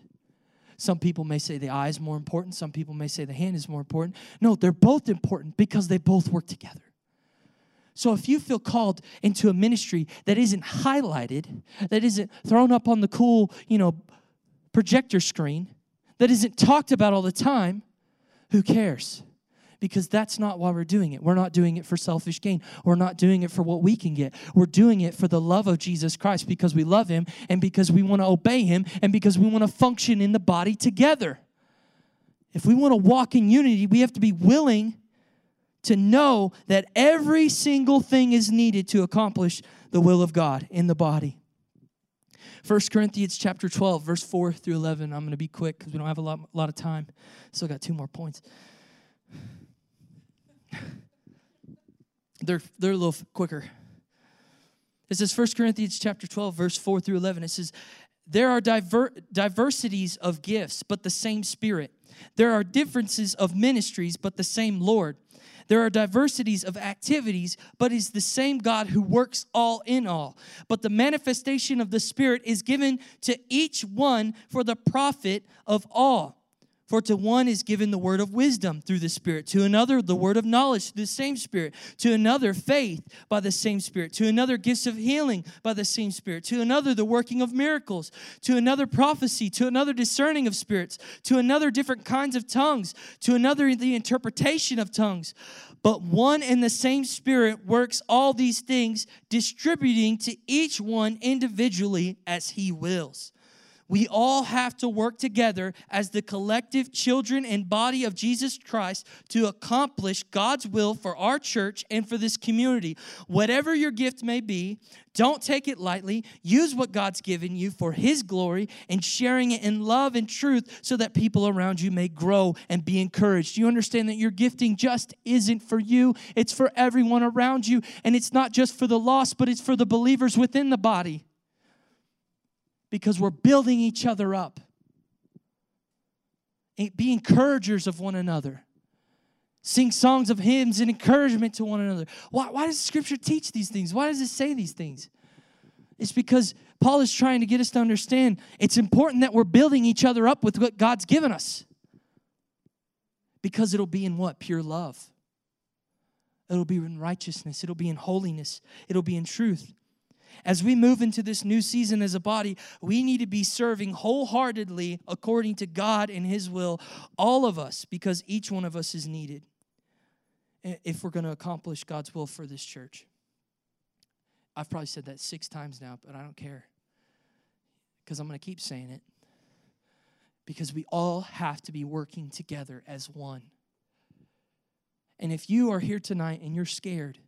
Some people may say the eye is more important. Some people may say the hand is more important. No, they're both important because they both work together. So if you feel called into a ministry that isn't highlighted, that isn't thrown up on the cool, projector screen, that isn't talked about all the time, who cares? Because that's not why we're doing it. We're not doing it for selfish gain. We're not doing it for what we can get. We're doing it for the love of Jesus Christ because we love Him and because we want to obey Him and because we want to function in the body together. If we want to walk in unity, we have to be willing to know that every single thing is needed to accomplish the will of God in the body. First Corinthians chapter 12, verse 4 through 11. I'm going to be quick because we don't have a lot of time. Still got two more points. They're a little quicker. It says, First Corinthians chapter 12, verse 4 through 11. It says, there are diversities of gifts, but the same Spirit. There are differences of ministries, but the same Lord. There are diversities of activities, but it is the same God who works all in all. But the manifestation of the Spirit is given to each one for the profit of all. For to one is given the word of wisdom through the Spirit, to another the word of knowledge through the same Spirit, to another faith by the same Spirit, to another gifts of healing by the same Spirit, to another the working of miracles, to another prophecy, to another discerning of spirits, to another different kinds of tongues, to another the interpretation of tongues. But one and the same Spirit works all these things, distributing to each one individually as He wills. We all have to work together as the collective children and body of Jesus Christ to accomplish God's will for our church and for this community. Whatever your gift may be, don't take it lightly. Use what God's given you for His glory and sharing it in love and truth so that people around you may grow and be encouraged. You understand that your gifting just isn't for you. It's for everyone around you, and it's not just for the lost, but it's for the believers within the body because we're building each other up. Be encouragers of one another. Sing songs of hymns and encouragement to one another. Why does Scripture teach these things? Why does it say these things? It's because Paul is trying to get us to understand it's important that we're building each other up with what God's given us. Because it'll be in what? Pure love. It'll be in righteousness. It'll be in holiness. It'll be in truth. As we move into this new season as a body, we need to be serving wholeheartedly according to God and His will, all of us, because each one of us is needed. If we're going to accomplish God's will for this church. I've probably said that 6 times now, but I don't care. Because I'm going to keep saying it. Because we all have to be working together as one. And if you are here tonight and you're scared,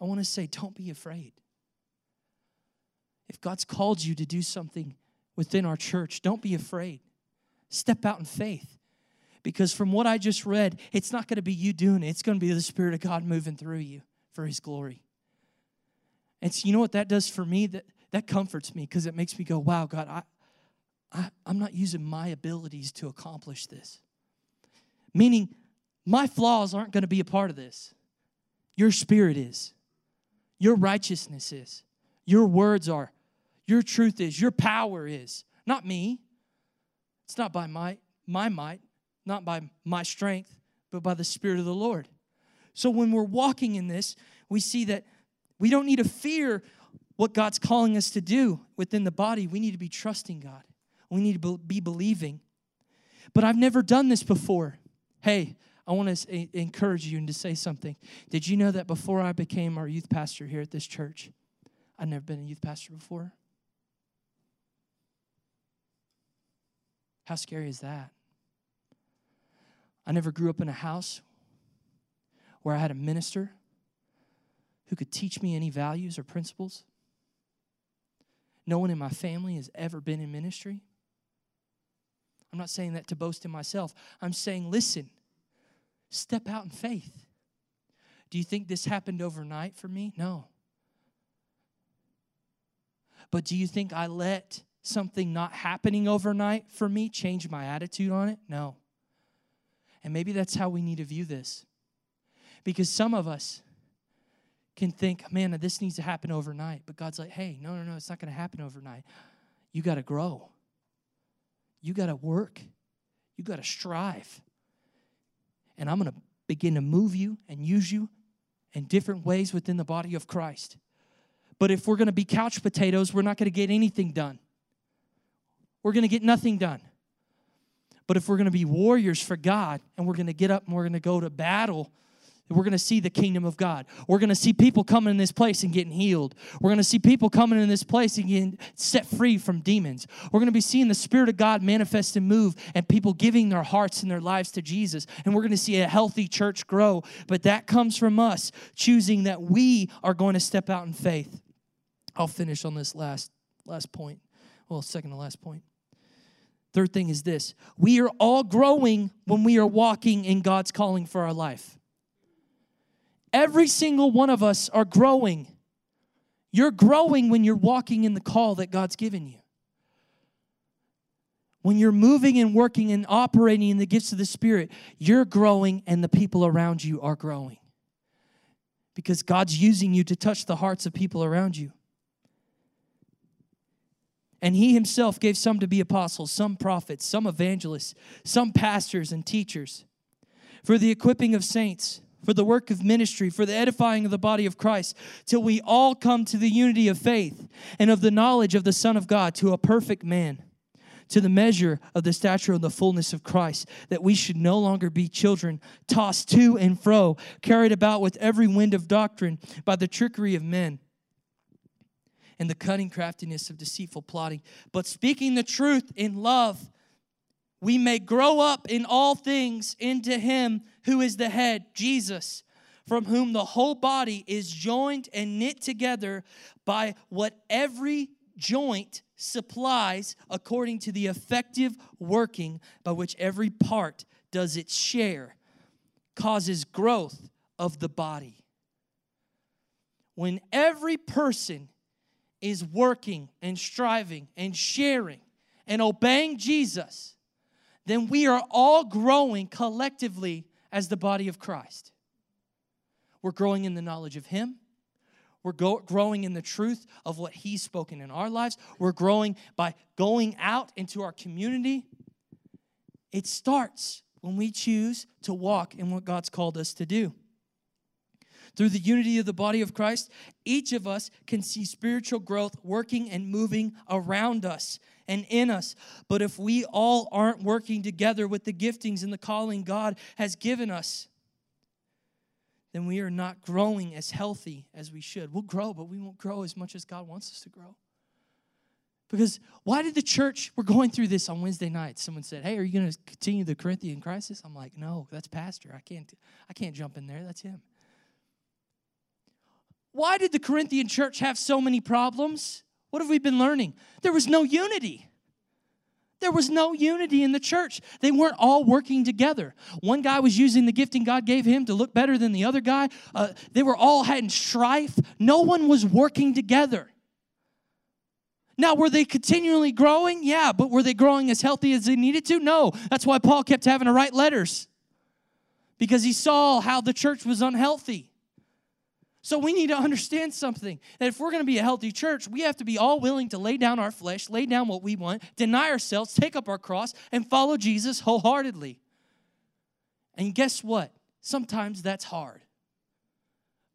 I want to say don't be afraid. If God's called you to do something within our church, don't be afraid. Step out in faith. Because from what I just read, it's not going to be you doing it. It's going to be the Spirit of God moving through you for His glory. And so you know what that does for me? That comforts me because it makes me go, wow, God, I'm not using my abilities to accomplish this. Meaning my flaws aren't going to be a part of this. Your Spirit is. Your righteousness is. Your words are. Your truth is. Your power is. Not me. It's not by my might, not by my strength, but by the Spirit of the Lord. So when we're walking in this, we see that we don't need to fear what God's calling us to do within the body. We need to be trusting God. We need to be believing. But I've never done this before. Hey, I want to encourage you and to say something. Did you know that before I became our youth pastor here at this church, I'd never been a youth pastor before? How scary is that? I never grew up in a house where I had a minister who could teach me any values or principles. No one in my family has ever been in ministry. I'm not saying that to boast in myself. I'm saying, listen, step out in faith. Do you think this happened overnight for me? No. But do you think I let something not happening overnight for me change my attitude on it? No. And maybe that's how we need to view this. Because some of us can think, man, this needs to happen overnight. But God's like, hey, no, it's not going to happen overnight. You got to grow. You got to work. You got to strive. And I'm going to begin to move you and use you in different ways within the body of Christ. But if we're going to be couch potatoes, we're not going to get anything done. We're going to get nothing done. But if we're going to be warriors for God, and we're going to get up and we're going to go to battle, we're going to see the kingdom of God. We're going to see people coming in this place and getting healed. We're going to see people coming in this place and getting set free from demons. We're going to be seeing the Spirit of God manifest and move and people giving their hearts and their lives to Jesus. And we're going to see a healthy church grow. But that comes from us choosing that we are going to step out in faith. I'll finish on this last point. Well, second to last point. Third thing is this. We are all growing when we are walking in God's calling for our life. Every single one of us are growing. You're growing when you're walking in the call that God's given you. When you're moving and working and operating in the gifts of the Spirit, you're growing and the people around you are growing. Because God's using you to touch the hearts of people around you. And He Himself gave some to be apostles, some prophets, some evangelists, some pastors and teachers for the equipping of saints, for the work of ministry, for the edifying of the body of Christ, till we all come to the unity of faith and of the knowledge of the Son of God, to a perfect man, to the measure of the stature of the fullness of Christ, that we should no longer be children, tossed to and fro, carried about with every wind of doctrine by the trickery of men, and the cunning craftiness of deceitful plotting. But speaking the truth in love, we may grow up in all things into Him who is the head, Jesus, from whom the whole body is joined and knit together by what every joint supplies, according to the effective working by which every part does its share, causes growth of the body. When every person is working and striving and sharing and obeying Jesus, then we are all growing collectively as the body of Christ. We're growing in the knowledge of Him. We're growing in the truth of what He's spoken in our lives. We're growing by going out into our community. It starts when we choose to walk in what God's called us to do. Through the unity of the body of Christ, each of us can see spiritual growth working and moving around us and in us. But if we all aren't working together with the giftings and the calling God has given us, then we are not growing as healthy as we should. We'll grow, but we won't grow as much as God wants us to grow. Because why did the church, we're going through this on Wednesday night. Someone said, hey, are you going to continue the Corinthian crisis? I'm like, no, that's pastor. I can't jump in there. That's him. Why did the Corinthian church have so many problems? What have we been learning? There was no unity. There was no unity in the church. They weren't all working together. One guy was using the gifting God gave him to look better than the other guy. They were all having strife. No one was working together. Now, were they continually growing? Yeah, but were they growing as healthy as they needed to? No. That's why Paul kept having to write letters, because he saw how the church was unhealthy. So we need to understand something, that if we're going to be a healthy church, we have to be all willing to lay down our flesh, lay down what we want, deny ourselves, take up our cross, and follow Jesus wholeheartedly. And guess what? Sometimes that's hard.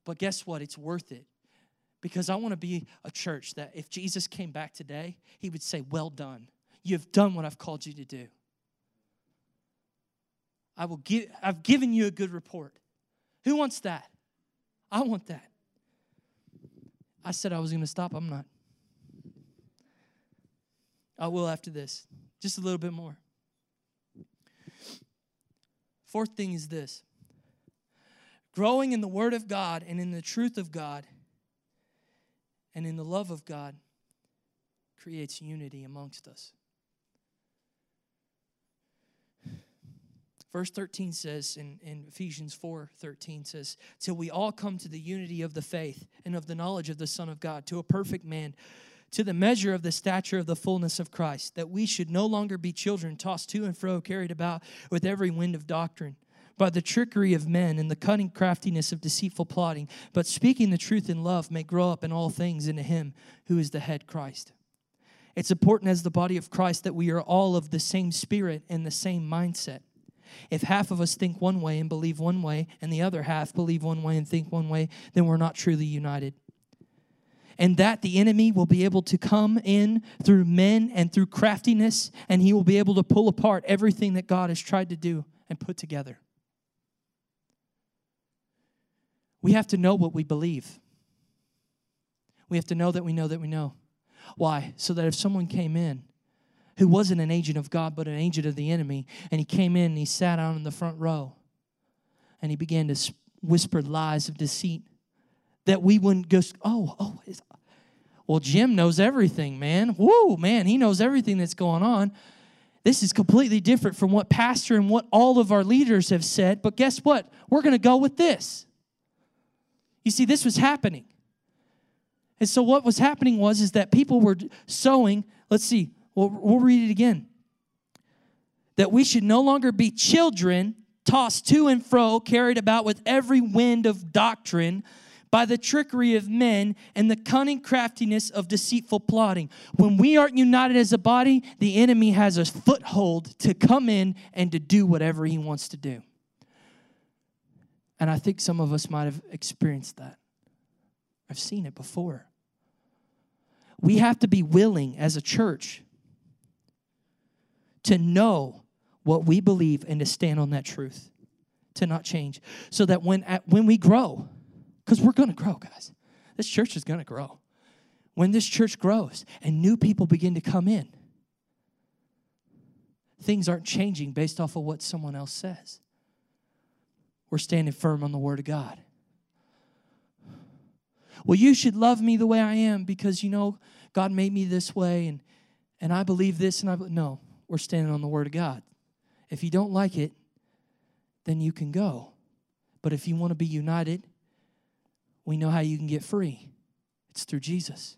But guess what? It's worth it. Because I want to be a church that if Jesus came back today, He would say, well done. You've done what I've called you to do. I've given you a good report. Who wants that? I want that. I said I was going to stop. I'm not. I will after this. Just a little bit more. Fourth thing is this. Growing in the Word of God and in the truth of God and in the love of God creates unity amongst us. Verse 13 says, in Ephesians 4:13 says, till we all come to the unity of the faith and of the knowledge of the Son of God, to a perfect man, to the measure of the stature of the fullness of Christ, that we should no longer be children tossed to and fro, carried about with every wind of doctrine, by the trickery of men and the cunning craftiness of deceitful plotting, but speaking the truth in love may grow up in all things into Him who is the head, Christ. It's important as the body of Christ that we are all of the same spirit and the same mindset. If half of us think one way and believe one way, and the other half believe one way and think one way, then we're not truly united. And that the enemy will be able to come in through men and through craftiness, and he will be able to pull apart everything that God has tried to do and put together. We have to know what we believe. We have to know that we know that we know. Why? So that if someone came in who wasn't an agent of God, but an agent of the enemy, and he came in and he sat down in the front row, and he began to whisper lies of deceit, that we wouldn't go, well, Jim knows everything, man. Woo, man, he knows everything that's going on. This is completely different from what pastor and what all of our leaders have said, but guess what? We're going to go with this. You see, this was happening. And so what was happening was that people were sowing, we'll read it again. That we should no longer be children, tossed to and fro, carried about with every wind of doctrine, by the trickery of men and the cunning craftiness of deceitful plotting. When we aren't united as a body, the enemy has a foothold to come in and to do whatever he wants to do. And I think some of us might have experienced that. I've seen it before. We have to be willing as a church to know what we believe and to stand on that truth, to not change, so that when we grow, because we're going to grow, guys. This church is going to grow. when this church grows and new people begin to come in, things aren't changing based off of what someone else says. We're standing firm on the Word of God. Well, you should love me the way I am because, you know, God made me this way and I believe this. No, we're standing on the Word of God. If you don't like it, then you can go. But if you want to be united, we know how you can get free. It's through Jesus.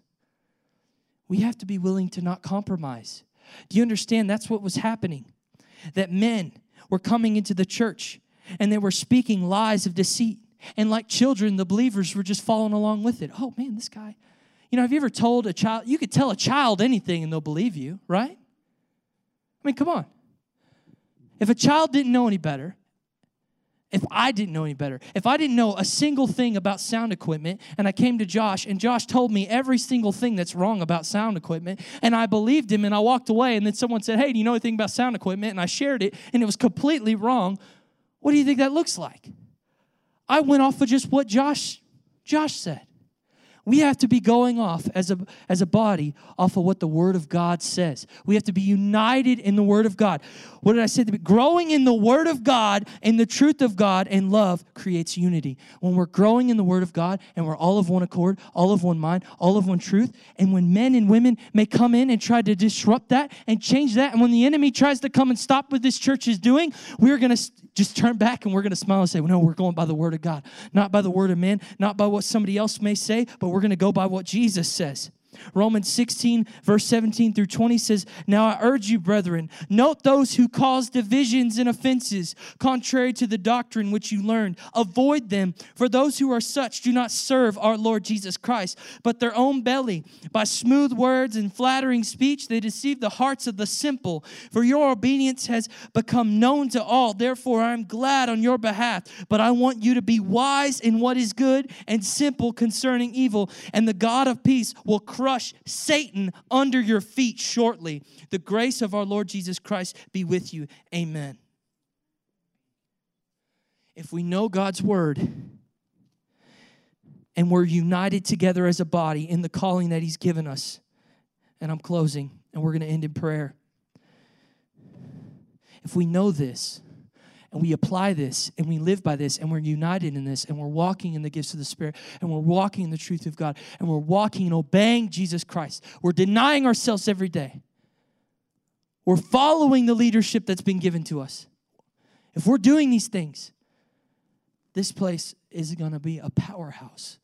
We have to be willing to not compromise. Do you understand? That's what was happening. That men were coming into the church and they were speaking lies of deceit. And like children, the believers were just following along with it. Oh, man, this guy. You know, have you ever told a child? You could tell a child anything and they'll believe you, right? I mean, come on. If a child didn't know any better, if I didn't know any better, if I didn't know a single thing about sound equipment, and I came to Josh, and Josh told me every single thing that's wrong about sound equipment, and I believed him, and I walked away, and then someone said, hey, do you know anything about sound equipment? And I shared it, and it was completely wrong. What do you think that looks like? I went off of just what Josh said. We have to be going off as a body off of what the Word of God says. We have to be united in the Word of God. What did I say? Growing in the Word of God and the truth of God and love creates unity. When we're growing in the Word of God and we're all of one accord, all of one mind, all of one truth, and when men and women may come in and try to disrupt that and change that, and when the enemy tries to come and stop what this church is doing, we're going to just turn back and we're going to smile and say, well, no, we're going by the Word of God, not by the word of man, not by what somebody else may say, but we're going to go by what Jesus says. Romans 16, verse 17 through 20 says, now I urge you, brethren, note those who cause divisions and offenses, contrary to the doctrine which you learned. Avoid them, for those who are such do not serve our Lord Jesus Christ, but their own belly. By smooth words and flattering speech, they deceive the hearts of the simple. For your obedience has become known to all. Therefore, I am glad on your behalf, but I want you to be wise in what is good and simple concerning evil, and the God of peace will crush Satan under your feet shortly. The grace of our Lord Jesus Christ be with you. Amen. If we know God's word and we're united together as a body in the calling that he's given us, and I'm closing and we're going to end in prayer. If we know this and we apply this and we live by this and we're united in this and we're walking in the gifts of the Spirit and we're walking in the truth of God and we're walking and obeying Jesus Christ. We're denying ourselves every day. We're following the leadership that's been given to us. If we're doing these things, this place is going to be a powerhouse.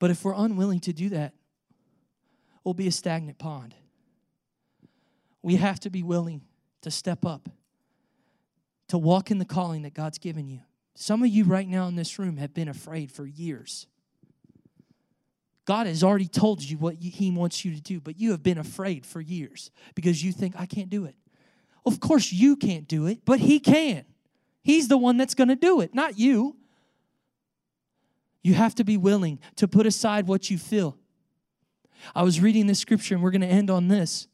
But if we're unwilling to do that, we'll be a stagnant pond. We have to be willing to step up, to walk in the calling that God's given you. Some of you right now in this room have been afraid for years. God has already told you what he wants you to do, but you have been afraid for years because you think, I can't do it. Of course you can't do it, but he can. He's the one that's going to do it, not you. You have to be willing to put aside what you feel. I was reading this scripture, and we're going to end on this.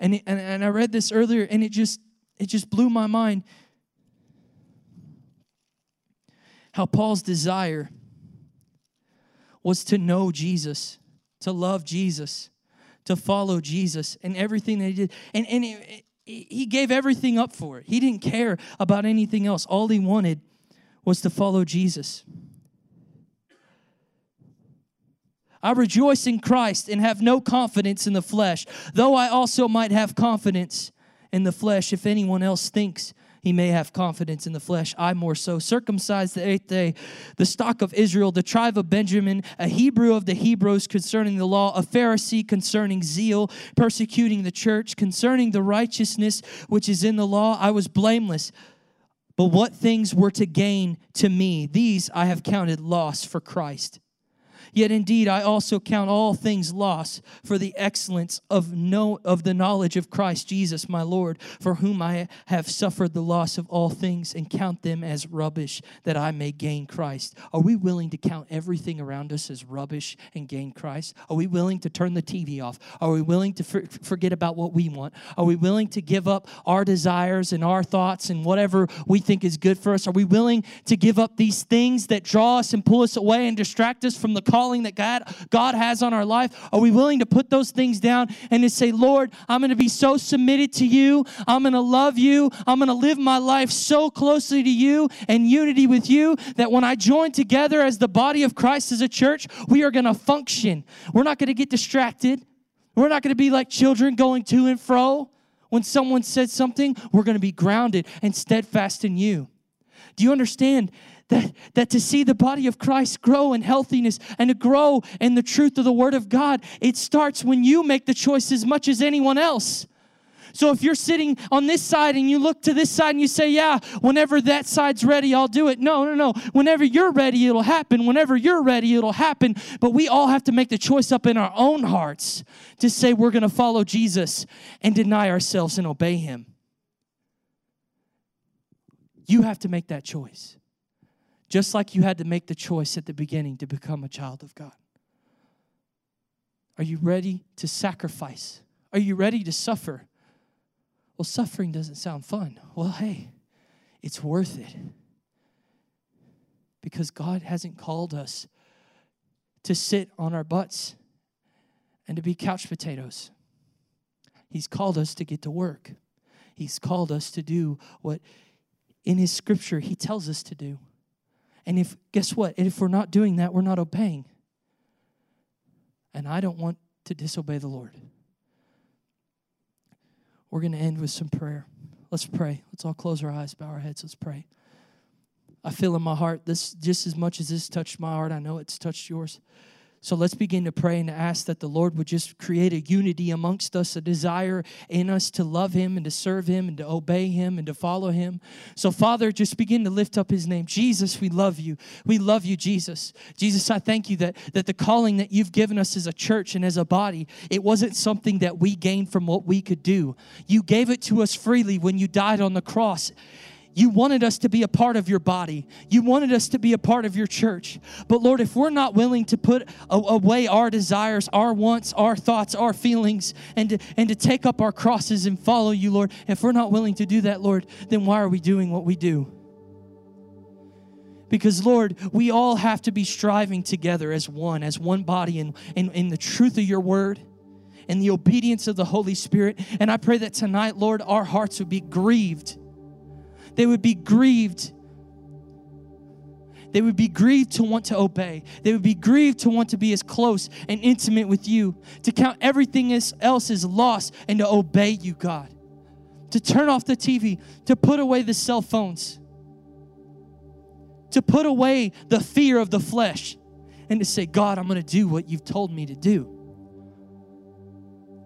And I read this earlier, and it just blew my mind how Paul's desire was to know Jesus, to love Jesus, to follow Jesus, and everything that he did. And he gave everything up for it. He didn't care about anything else. All he wanted was to follow Jesus. I rejoice in Christ and have no confidence in the flesh, though I also might have confidence in the flesh. If anyone else thinks he may have confidence in the flesh, I more so. Circumcised the eighth day, the stock of Israel, the tribe of Benjamin, a Hebrew of the Hebrews, concerning the law, a Pharisee, concerning zeal, persecuting the church, concerning the righteousness which is in the law, I was blameless. But what things were to gain to me, these I have counted loss for Christ. Yet indeed, I also count all things loss for the excellence of the knowledge of Christ Jesus, my Lord, for whom I have suffered the loss of all things and count them as rubbish that I may gain Christ. Are we willing to count everything around us as rubbish and gain Christ? Are we willing to turn the TV off? Are we willing to forget about what we want? Are we willing to give up our desires and our thoughts and whatever we think is good for us? Are we willing to give up these things that draw us and pull us away and distract us from the calling that God has on our life? Are we willing to put those things down and to say, Lord, I'm going to be so submitted to you. I'm going to love you. I'm going to live my life so closely to you and unity with you that when I join together as the body of Christ as a church, we are going to function. We're not going to get distracted. We're not going to be like children going to and fro. When someone said something, we're going to be grounded and steadfast in you. Do you understand that to see the body of Christ grow in healthiness and to grow in the truth of the Word of God, it starts when you make the choice as much as anyone else. So if you're sitting on this side and you look to this side and you say, yeah, whenever that side's ready, I'll do it. No. Whenever you're ready, it'll happen. Whenever you're ready, it'll happen. But we all have to make the choice up in our own hearts to say we're going to follow Jesus and deny ourselves and obey him. You have to make that choice. Just like you had to make the choice at the beginning to become a child of God. Are you ready to sacrifice? Are you ready to suffer? Well, suffering doesn't sound fun. Well, hey, it's worth it. Because God hasn't called us to sit on our butts and to be couch potatoes. He's called us to get to work. He's called us to do what in his scripture he tells us to do. And guess what? If we're not doing that, we're not obeying. And I don't want to disobey the Lord. We're going to end with some prayer. Let's pray. Let's all close our eyes, bow our heads. Let's pray. I feel in my heart, this just as much as this touched my heart, I know it's touched yours. So let's begin to pray and to ask that the Lord would just create a unity amongst us, a desire in us to love him and to serve him and to obey him and to follow him. So, Father, just begin to lift up his name. Jesus, we love you. We love you, Jesus. Jesus, I thank you that the calling that you've given us as a church and as a body, it wasn't something that we gained from what we could do. You gave it to us freely when you died on the cross. You wanted us to be a part of your body. You wanted us to be a part of your church. But Lord, if we're not willing to put away our desires, our wants, our thoughts, our feelings, and to take up our crosses and follow you, Lord, if we're not willing to do that, Lord, then why are we doing what we do? Because, Lord, we all have to be striving together as one body in the truth of your word, and the obedience of the Holy Spirit. And I pray that tonight, Lord, our hearts would be grieved. They would be grieved. They would be grieved to want to obey. They would be grieved to want to be as close and intimate with you, to count everything else as lost and to obey you, God, to turn off the TV, to put away the cell phones, to put away the fear of the flesh, and to say, God, I'm going to do what you've told me to do.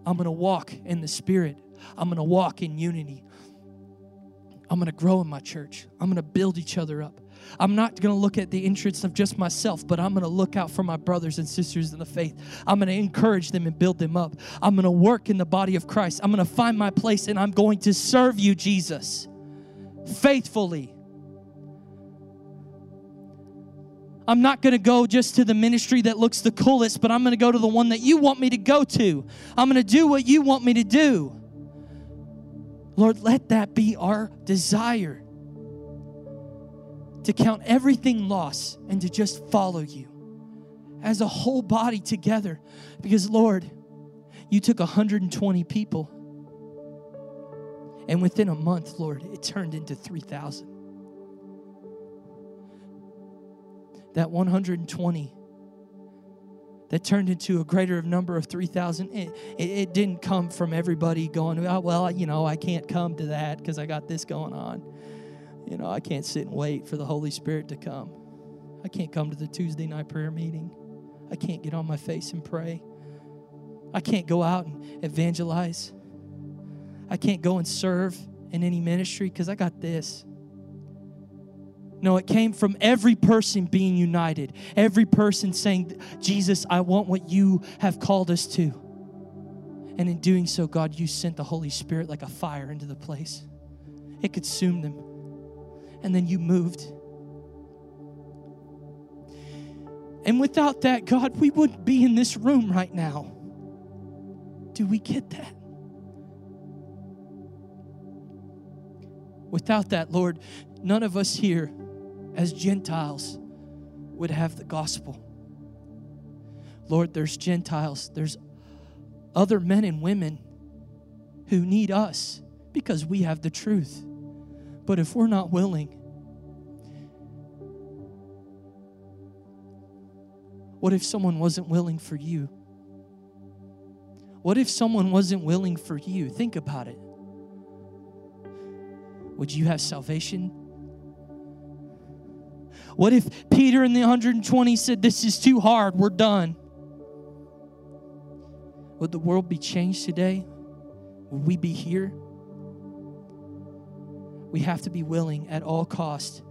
I'm going to walk in the Spirit. I'm going to walk in unity. I'm going to grow in my church. I'm going to build each other up. I'm not going to look at the interests of just myself, but I'm going to look out for my brothers and sisters in the faith. I'm going to encourage them and build them up. I'm going to work in the body of Christ. I'm going to find my place, and I'm going to serve you, Jesus, faithfully. I'm not going to go just to the ministry that looks the coolest, but I'm going to go to the one that you want me to go to. I'm going to do what you want me to do. Lord, let that be our desire, to count everything lost and to just follow you as a whole body together. Because, Lord, you took 120 people, and within a month, Lord, it turned into 3,000. That 120 that turned into a greater number of 3,000. It didn't come from everybody going, oh, well, you know, I can't come to that because I got this going on. You know, I can't sit and wait for the Holy Spirit to come. I can't come to the Tuesday night prayer meeting. I can't get on my face and pray. I can't go out and evangelize. I can't go and serve in any ministry because I got this. No, it came from every person being united. Every person saying, Jesus, I want what you have called us to. And in doing so, God, you sent the Holy Spirit like a fire into the place. It consumed them. And then you moved. And without that, God, we wouldn't be in this room right now. Do we get that? Without that, Lord, none of us here as Gentiles would have the gospel. Lord, there's Gentiles, there's other men and women who need us because we have the truth. But if we're not willing, what if someone wasn't willing for you? What if someone wasn't willing for you? Think about it. Would you have salvation? What if Peter and the 120 said, this is too hard, we're done? Would the world be changed today? Would we be here? We have to be willing at all cost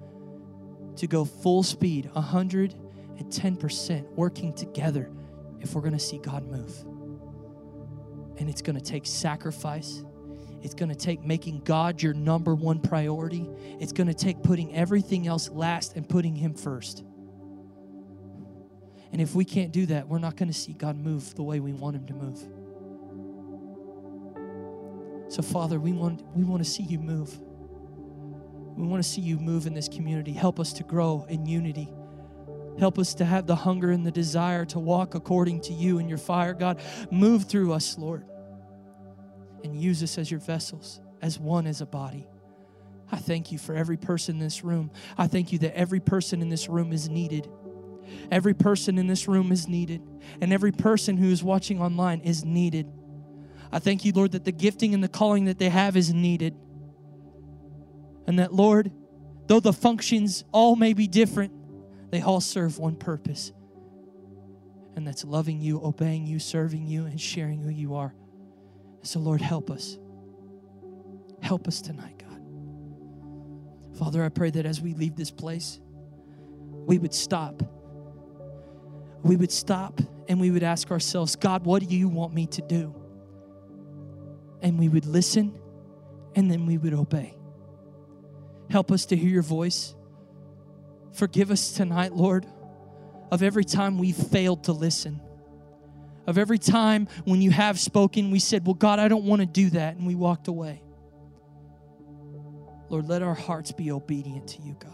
to go full speed, 110%, working together if we're going to see God move. And it's going to take sacrifice. It's going to take making God your number one priority. It's going to take putting everything else last and putting Him first. And if we can't do that, we're not going to see God move the way we want Him to move. So, Father, we want to see You move. We want to see You move in this community. Help us to grow in unity. Help us to have the hunger and the desire to walk according to You and Your fire. God, move through us, Lord. And use us as Your vessels, as one, as a body. I thank You for every person in this room. I thank You that every person in this room is needed. Every person in this room is needed. And every person who is watching online is needed. I thank You, Lord, that the gifting and the calling that they have is needed. And that, Lord, though the functions all may be different, they all serve one purpose. And that's loving You, obeying You, serving You, and sharing who You are. So, Lord, help us. Help us tonight, God. Father, I pray that as we leave this place, we would stop. We would stop and we would ask ourselves, God, what do You want me to do? And we would listen and then we would obey. Help us to hear Your voice. Forgive us tonight, Lord, of every time we've failed to listen. Of every time when You have spoken, we said, well, God, I don't want to do that, and we walked away. Lord, let our hearts be obedient to You, God.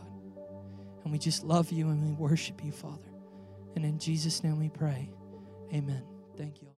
And we just love You and we worship You, Father. And in Jesus' name we pray. Amen. Thank you.